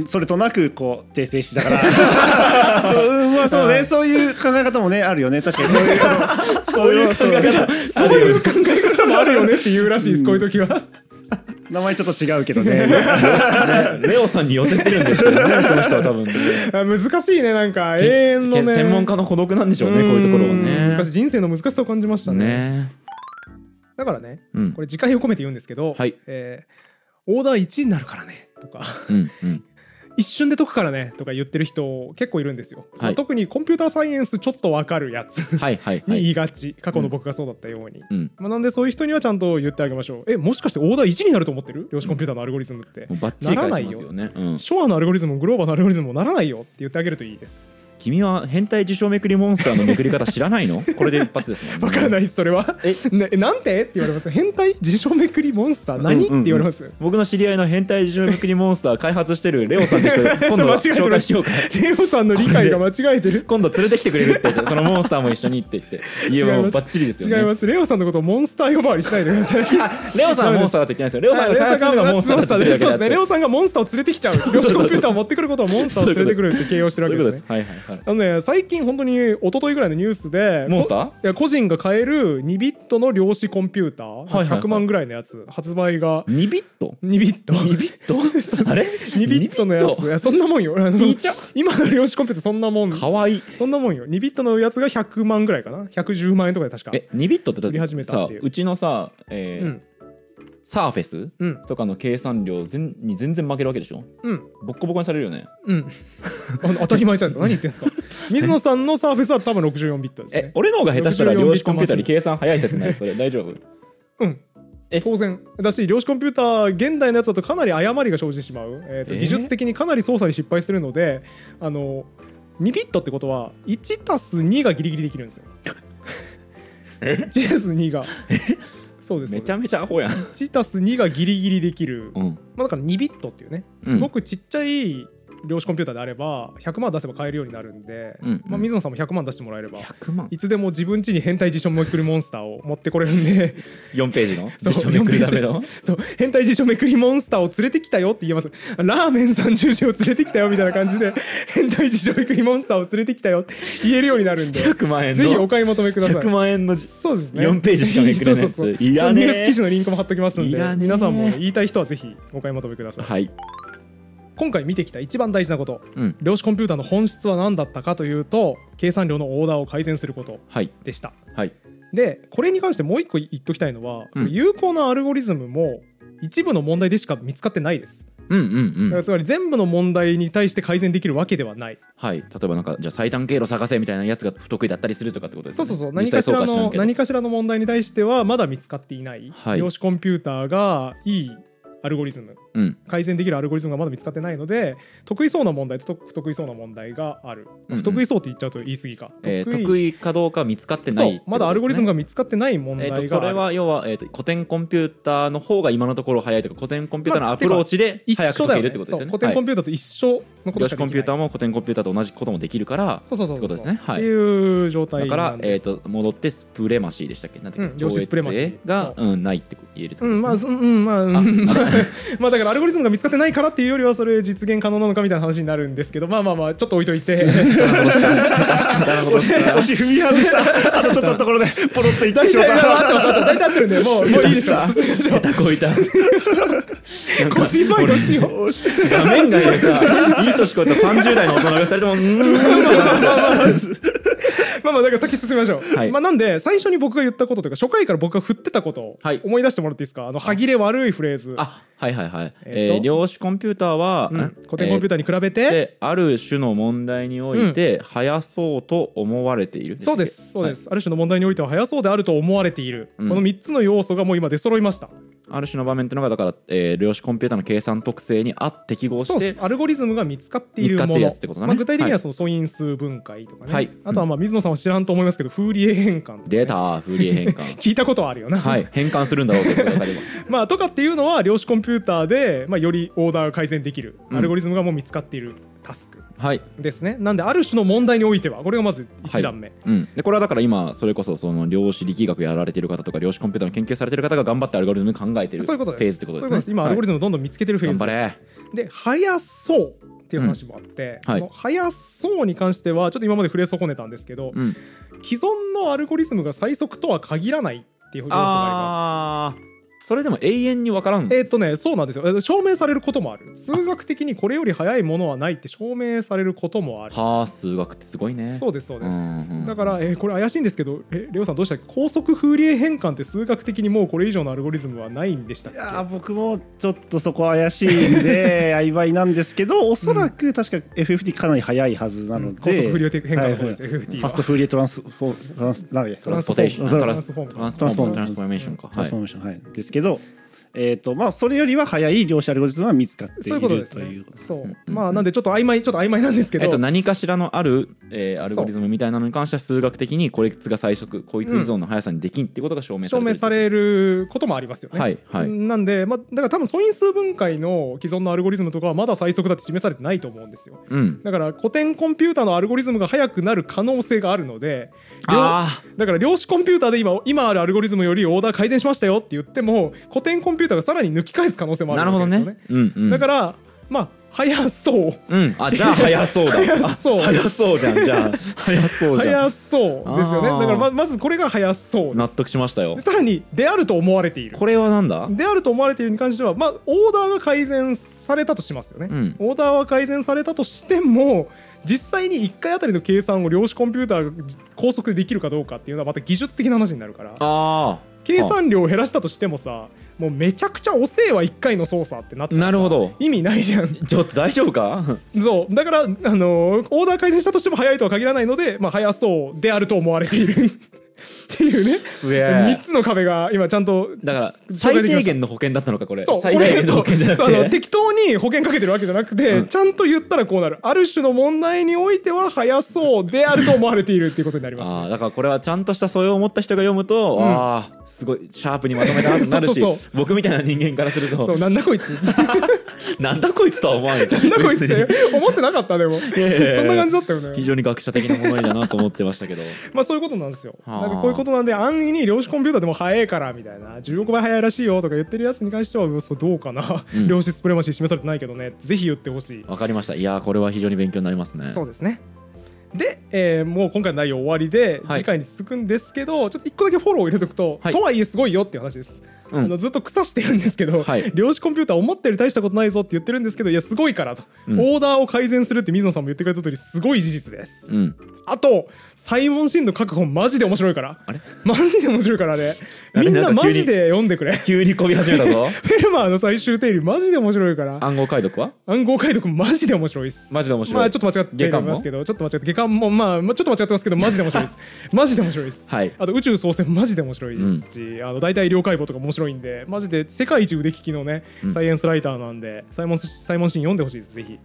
それとなくこう訂正しながらうんまあそうね、うん、そういう考え方もねあるよね確かにそういう考え方そういう考え方もあるよねっていうらしいです、うん、こういう時は名前ちょっと違うけどねレオさんに寄せてるんですけどねその人は多分、ね、難しいねなんか永遠のね専門家の孤独なんでしょうね、うん、こういうところはね難しい、人生の難しさを感じました ね, ねだからね、うん、これ自戒を込めて言うんですけど、はいえーオーダーいちいになるからねとかうん、うん、一瞬で解くからねとか言ってる人結構いるんですよ、はいまあ、特にコンピューターサイエンスちょっと分かるやつはいはい、はい、に言いがち、過去の僕がそうだったように、うんまあ、なんでそういう人にはちゃんと言ってあげましょう。えもしかしてオーダーいちになると思ってる量子コンピューターのアルゴリズムって、うん、バッチリ返しますよね、ならないよ、うん、ショアのアルゴリズムもグローバーのアルゴリズムもならないよって言ってあげるといいです。君は変態自称めくりモンスターのめくり方知らないのこれで一発ですもんね。わからないそれはえ な, なんてって言われます。変態自称めくりモンスター何、うんうんうん、って言われます。僕の知り合いの変態自称めくりモンスター開発してるレオさんって人今度は紹介しようかレオさんの理解が間違えてる今度連れてきてくれるって言ってそのモンスターも一緒にって言っていやもうバッチリですよね。違います、レオさんのことをモンスター呼ばわりしないでくださいレオさんはモンスターだって言ってないですよ。レオさんが開発するのがモンスターだって言ってるだけだって、そうですね、レオさんがモンスターを連れてきちゃう量子コンピューターを持ってくることをモンスターを連れてくるって形容してるわけですね。はいはいはいあのね、最近本当に一昨日ぐらいのニュースでモンスターいや個人が買えるにビットの量子コンピューターひゃくまんぐらいのやつ、はいはいはい、発売がにビットにビットにビットあれにビットのやついやそんなもんよ今の量子コンピューターそんなもんかわいいそんなもんよ。にビットのやつがひゃくまんぐらいかなひゃくじゅうまんえんとかで確かえにビットってだって売り始めたっていうさうちのさ、えーうんサーフェス、うん、とかの計算量全に全然負けるわけでしょ、うん、ボッコボコにされるよね、うん、あの当たり前じゃないですか何言ってんすか水野さんのサーフェスは多分ろくじゅうよんビットですね。え俺の方が下手したら量子コンピューターに計算早い説ないそれ大丈夫うん当然だし量子コンピューター現代のやつだとかなり誤りが生じてしまう、えーとえー、技術的にかなり操作に失敗してるのであのにビットってことはいちたすにがギリギリできるんですよいちたすにがそうですめちゃめちゃアホやん。いちたすにがギリギリできる、うんまあ、だからにビットっていうねすごくちっちゃい量子コンピューターであればひゃくまん出せば買えるようになるんで、うんうんまあ、水野さんもひゃくまん出してもらえればひゃくまんいつでも自分家に変態自称めくりモンスターを持ってこれるんでよんページの自称めくりダメのそう変態自称めくりモンスターを連れてきたよって言えます。ラーメンさんじゅうじを連れてきたよみたいな感じで変態自称めくりモンスターを連れてきたよって言えるようになるんでひゃくまんえんのぜひお買い求めください。ひゃくまんえんのそうです、ね、よんページしかめくれないやつそうそうそういらねーニュース記事のリンクも貼っときますんで皆さんも言いたい人はぜひお買い求めください。はい今回見てきた一番大事なこと、うん、量子コンピューターの本質は何だったかというと計算量のオーダーを改善することでした、はいはい、でこれに関してもう一個言っときたいのは、うん、有効なアルゴリズムも一部の問題でしか見つかってないです、うんうんうん、だからつまり全部の問題に対して改善できるわけではない、はい、例えばなんかじゃあ最短経路探せみたいなやつが不得意だったりするとかってことですね。そうそうそう何かしらの、何かしらの問題に対してはまだ見つかっていない、はい、量子コンピューターがいいアルゴリズム、うん、改善できるアルゴリズムがまだ見つかってないので、得意そうな問題と不得意そうな問題がある、うんうん、不得意そうって言っちゃうと言い過ぎか、えー、得, 意得意かどうか見つかってないってことですね。そう、まだアルゴリズムが見つかってない問題がある、えー、とそれは要は、えー、と古典コンピューターの方が今のところ早いとか、古典コンピューターのアプローチで早く解けるってことですよね。古典コンピューターと一緒のことしかできない、量子コンピューターも古典コンピューターと同じこともできるから、そうそうそうそうってことですね、はい、っていう状態なんです。だから、えー、と戻ってスプレマシーでしたっけ、なんていうか、うん、量子スプレマシーがう、うん、ないって言えるってことですね、うん、まあ、うん、まあまあだからアルゴリズムが見つかってないからっていうよりは、それ実現可能なのかみたいな話になるんですけど、まあまあまあちょっと置いといて押し踏み外したあとちょっとところでポロッといってしまった。大体合ってるんで、もういいでしょ、進みましょう。腰前のしよう画面外でさ、いい年越えたさんじゅう代の大人がふたりともうーんまあまあだから先進みましょう、はい。まあ、なんで最初に僕が言ったことというか、初回から僕が振ってたことを思い出してもらっていいですか。あの歯切れ悪いフレーズ、あ、はいはいはい、えーと、量子コンピューターは、うん、古典コンピューターに比べて、えー、である種の問題において速そうと思われている、うん、そうですそうです、はい、ある種の問題においては速そうであると思われている、うん、このみっつの要素がもう今出揃いました。ある種の場面というのがだから、えー、量子コンピューターの計算特性に合って適合してアルゴリズムが見つかっているもの、ね、まあ、具体的にはその素因数分解とかね、はい、あとはまあ水野さんは知らんと思いますけど、フーリエ変換、ね、出たフーリエ変換聞いたことはあるよな、はい、変換するんだろうということが分かりますまあとかっていうのは量子コンピューターで、まあ、よりオーダーが改善できる、うん、アルゴリズムがもう見つかっているタスクですね、はい、なんである種の問題においては、これがまずいちだんめ、はい、うん、でこれはだから今それこ そ, その量子力学やられてる方とか量子コンピューターの研究されてる方が頑張ってアルゴリズム考えてるフェーズってことですね。そういうことです。今アルゴリズムをどんどん見つけてるフェーズです、はい、頑張れ。で速そうっていう話もあって、うん、はい、この速そうに関してはちょっと今まで触れ損ねたんですけど、うん、既存のアルゴリズムが最速とは限らないっていう要素があります。あ、それでも永遠に分からん。えーっとね、そうなんですよ。証明されることもある。数学的にこれより早いものはないって証明されることもある。はあ、数学ってすごいね。そうですそうです。だから、えー、これ怪しいんですけど、えレオさんどうしたっけ？高速フーリエ変換って数学的にもうこれ以上のアルゴリズムはないんでしたっけ？いや僕もちょっとそこ怪しいんで曖昧なんですけど、おそらく確か エフエフティー かなり早いはずなので、うん、高速フーリエ変換の方です、はいはい、エフエフティー はファストフーリエトランスフォトランスなんだっけ？トランスポーテーション、トランスフォーム、トランスフォーム、トランスフォーメーションか、トランスフォーメーション、はい、です。けど、えーとまあ、それよりは早い量子アルゴリズムは見つかっているということです。まあなんでちょっと曖昧ちょっと曖昧なんですけど、えー、と何かしらのある、えー、アルゴリズムみたいなのに関しては数学的にこいつが最速こいつ依存の速さにできんっていうことが証明される、うん、証明されることもありますよね、はいはい、なんで、まあ、だから多分素因数分解の既存のアルゴリズムとかはまだ最速だって示されてないと思うんですよ、うん、だから古典コンピューターのアルゴリズムが速くなる可能性があるので、あだから量子コンピューターで 今, 今あるアルゴリズムよりオーダー改善しましたよって言っても古典コンピューターがさらに抜き返す可能性もあるわけですよね。なるほどね。うんうん、だからまあ速そう、うん、あじゃあ速そうだ速そう速そうじゃんじゃあ速そうじゃん速そうですよね。だから ま, まずこれが速そうです。納得しましたよ。さらにであると思われている、これはなんだであると思われているに関しては、まあオーダーが改善されたとしますよね、うん、オーダーは改善されたとしても実際にいっかいあたりの計算を量子コンピューターが高速でできるかどうかっていうのはまた技術的な話になるから、あ計算量を減らしたとしてもさ、もうめちゃくちゃ遅えわいっかいの操作ってなって、なるほど意味ないじゃんちょっと大丈夫かそうだから、あのー、オーダー改善したとしても早いとは限らないので、まあ、早そうであると思われているっていうね、みっつの壁が今ちゃんとだから最低限の保険だったのかこれ。そう最低限の保険じゃなくて、あの適当に保険かけてるわけじゃなくて、うん、ちゃんと言ったらこうなる、ある種の問題においては速そうであると思われているっていうことになります、ね、あだからこれはちゃんとした素養を持った人が読むと、うん、あすごいシャープにまとめたなってなるしそうそうそう僕みたいな人間からするとそうなんだこいつなんだこいつとは思わないなんだこいつって思ってなかったでもいやいやいやそんな感じだったよね。非常に学者的なものだなと思ってましたけどまあそういうことなんですよ。なんかこういうことなんで、安易に量子コンピューターでも早いからみたいなじゅうおくばい早いらしいよとか言ってるやつに関してはそうどうかな、うん、量子スプレマシー示されてないけどね、ぜひ言ってほしい。わかりました。いやこれは非常に勉強になりますね。そうですね。で、えー、もう今回の内容終わりで、はい、次回に続くんですけど、ちょっといっこだけフォローを入れておくと、はい、とはいえすごいよっていう話です、うん、あのずっと腐してるんですけど、はい、量子コンピューター思ったより大したことないぞって言ってるんですけど、いやすごいからと、うん、オーダーを改善するって水野さんも言ってくれた通りすごい事実です、うん、あとサイモン・シンの書く本マジで面白いから、あれマジで面白いからねみんなマジで読んでくれ。急にこび始めたぞフェルマーの最終定理マジで面白いから。暗号解読は暗号解読マジで面白いです。マジで面白い、まあ、ちょっと間違ってますけどちょっと間違って下巻もまあちょっと間違ってますけどマジで面白いですマジで面白いです、はい、あと宇宙創生マジで面白いですし、うん、あの大体医療解剖とか面白い白いんで、マジで世界一腕利きのね、うん、サイエンスライターなんで、サイモンサイモンシーン読んでほしいです、ぜひ。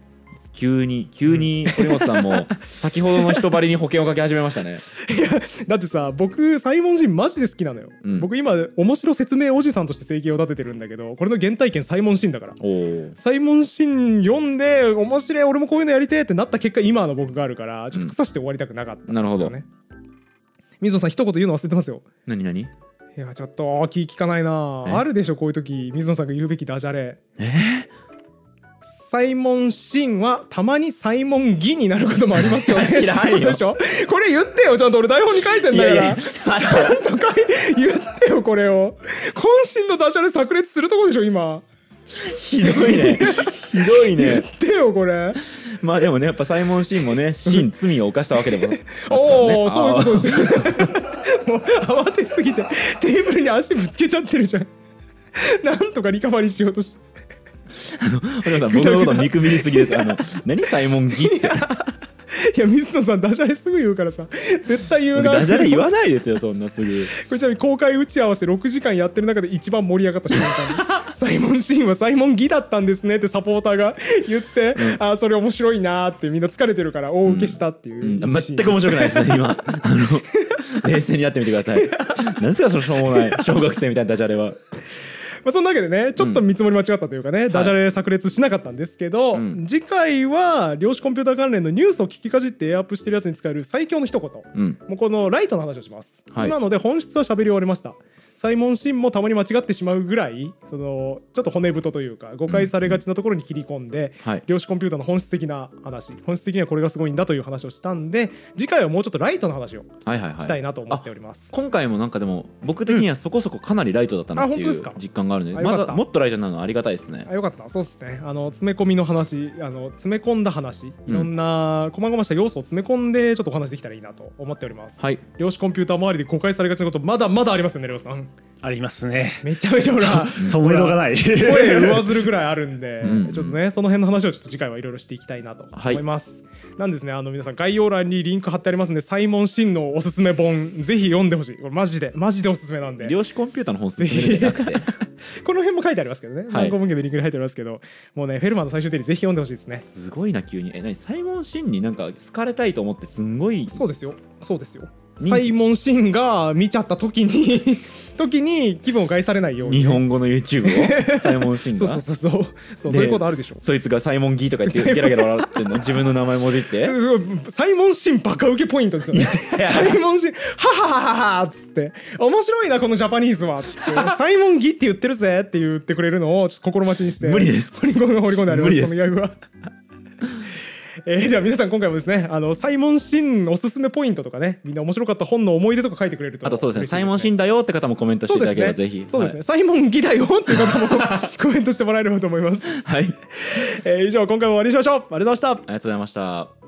急に急に堀本さんも先ほどの人ばりに保険をかけ始めましたね。いやだってさ、僕サイモンシーンマジで好きなのよ、うん、僕今面白説明おじさんとして生計を立ててるんだけど、これの原体験サイモンシーンだから、おサイモンシーン読んで面白い、俺もこういうのやりてってなった結果今の僕があるから、ちょっと腐して終わりたくなかったんですよね、うん、なるほど。水野さん一言言うの忘れてますよ。何何？いやちょっと気利かないな。あるでしょこういう時、水野さんが言うべきダジャレ。え？サイモンシンはたまにサイモンギになることもありますよね。知らないよ。でしょ？これ言ってよ、ちゃんと俺台本に書いてんだから。いやいやちゃんと書い言ってよこれを。渾身のダジャレ炸裂するとこでしょ今。ひどいね。ひどいね。言ってよこれ。まあでもね、やっぱサイモンシーンもね、シーン罪を犯したわけでもますからね。おお、そういうことですよね。もう慌てすぎてテーブルに足ぶつけちゃってるじゃん。なんとかリカバリーしようとして、あの堀本さん僕のこと見くびりすぎです。あの何サイモンギって。いや水野さんダジャレすぐ言うからさ、絶対言うな。ダジャレ言わないですよそんなすぐ。これちなみに公開打ち合わせろくじかんやってる中で一番盛り上がった瞬間にサイモンシーンはサイモンギだったんですねってサポーターが言って、うん、あそれ面白いなってみんな疲れてるから大受けしたっていう、うんうん、全く面白くないですね今あの冷静にやってみてください。何ですかそのしょうもない小学生みたいなダジャレは。まあ、そんなわけでね、ちょっと見積もり間違ったというかね、うん、ダジャレ炸裂しなかったんですけど、はい、うん、次回は量子コンピューター関連のニュースを聞きかじってエアアップしてるやつに使える最強の一言、うん、もうこのライトの話をします、はい、なので本質は喋り終わりました。サイモンシンもたまに間違ってしまうぐらい、そのちょっと骨太というか誤解されがちなところに切り込んで、うん、はい、量子コンピューターの本質的な話、本質的にはこれがすごいんだという話をしたんで、次回はもうちょっとライトの話をしたいなと思っております、はいはいはい、今回もなんかでも僕的にはそこそこかなりライトだったなっていう実感があるので、まだもっとライトなのありがたいですね。あ、よかった。そうですね、あの詰め込みの話、あの詰め込んだ話、いろんな細々した要素を詰め込んでちょっとお話できたらいいなと思っております、はい、量子コンピューター周りで誤解されがちなことまだまだありますよね、量子さん。ありますね。めちゃめちゃほら止めどがない声上ずるぐらいあるんで、うん、ちょっとねその辺の話をちょっと次回はいろいろしていきたいなと思います、はい、なんですね、あの皆さん概要欄にリンク貼ってありますんで、サイモンシンのおすすめ本ぜひ読んでほしい。これマジでマジでおすすめなんで、量子コンピューターの本すすめじゃなくてこの辺も書いてありますけどね、参考文献でリンクに入ってありますけど、もうねフェルマーの最終定理ぜひ読んでほしいですね。すごいな急に。え、何サイモンシンになんか好かれたいと思ってすんごい。そうですよそうですよ、サイモンシンが見ちゃった時に時に気分を害されないように、日本語の YouTube をサイモンシンがそうそうそうそうそうそういうことあるでしょ。そいつがサイモンギーとか言ってゲラゲラ笑ってんの自分の名前も出てサイモンシンバカウケポイントですよね。サイモンシンハハハハハっつって面白いなこのジャパニーズはっつってサイモンギって言ってるぜって言ってくれるのをちょっと心待ちにして。無理です、掘り込んで掘り込んでありますこのギャグは。えー、では皆さん今回もですね、あのサイモンシンおすすめポイントとかね、みんな面白かった本の思い出とか書いてくれると、あとそうですね、サイモンシンだよって方もコメントしていただければぜひ、そうですね、サイモンギだよって方もコメントしてもらえればと思います。はい、えー、以上今回も終わりにしましょう。ありがとうございました。ありがとうございました。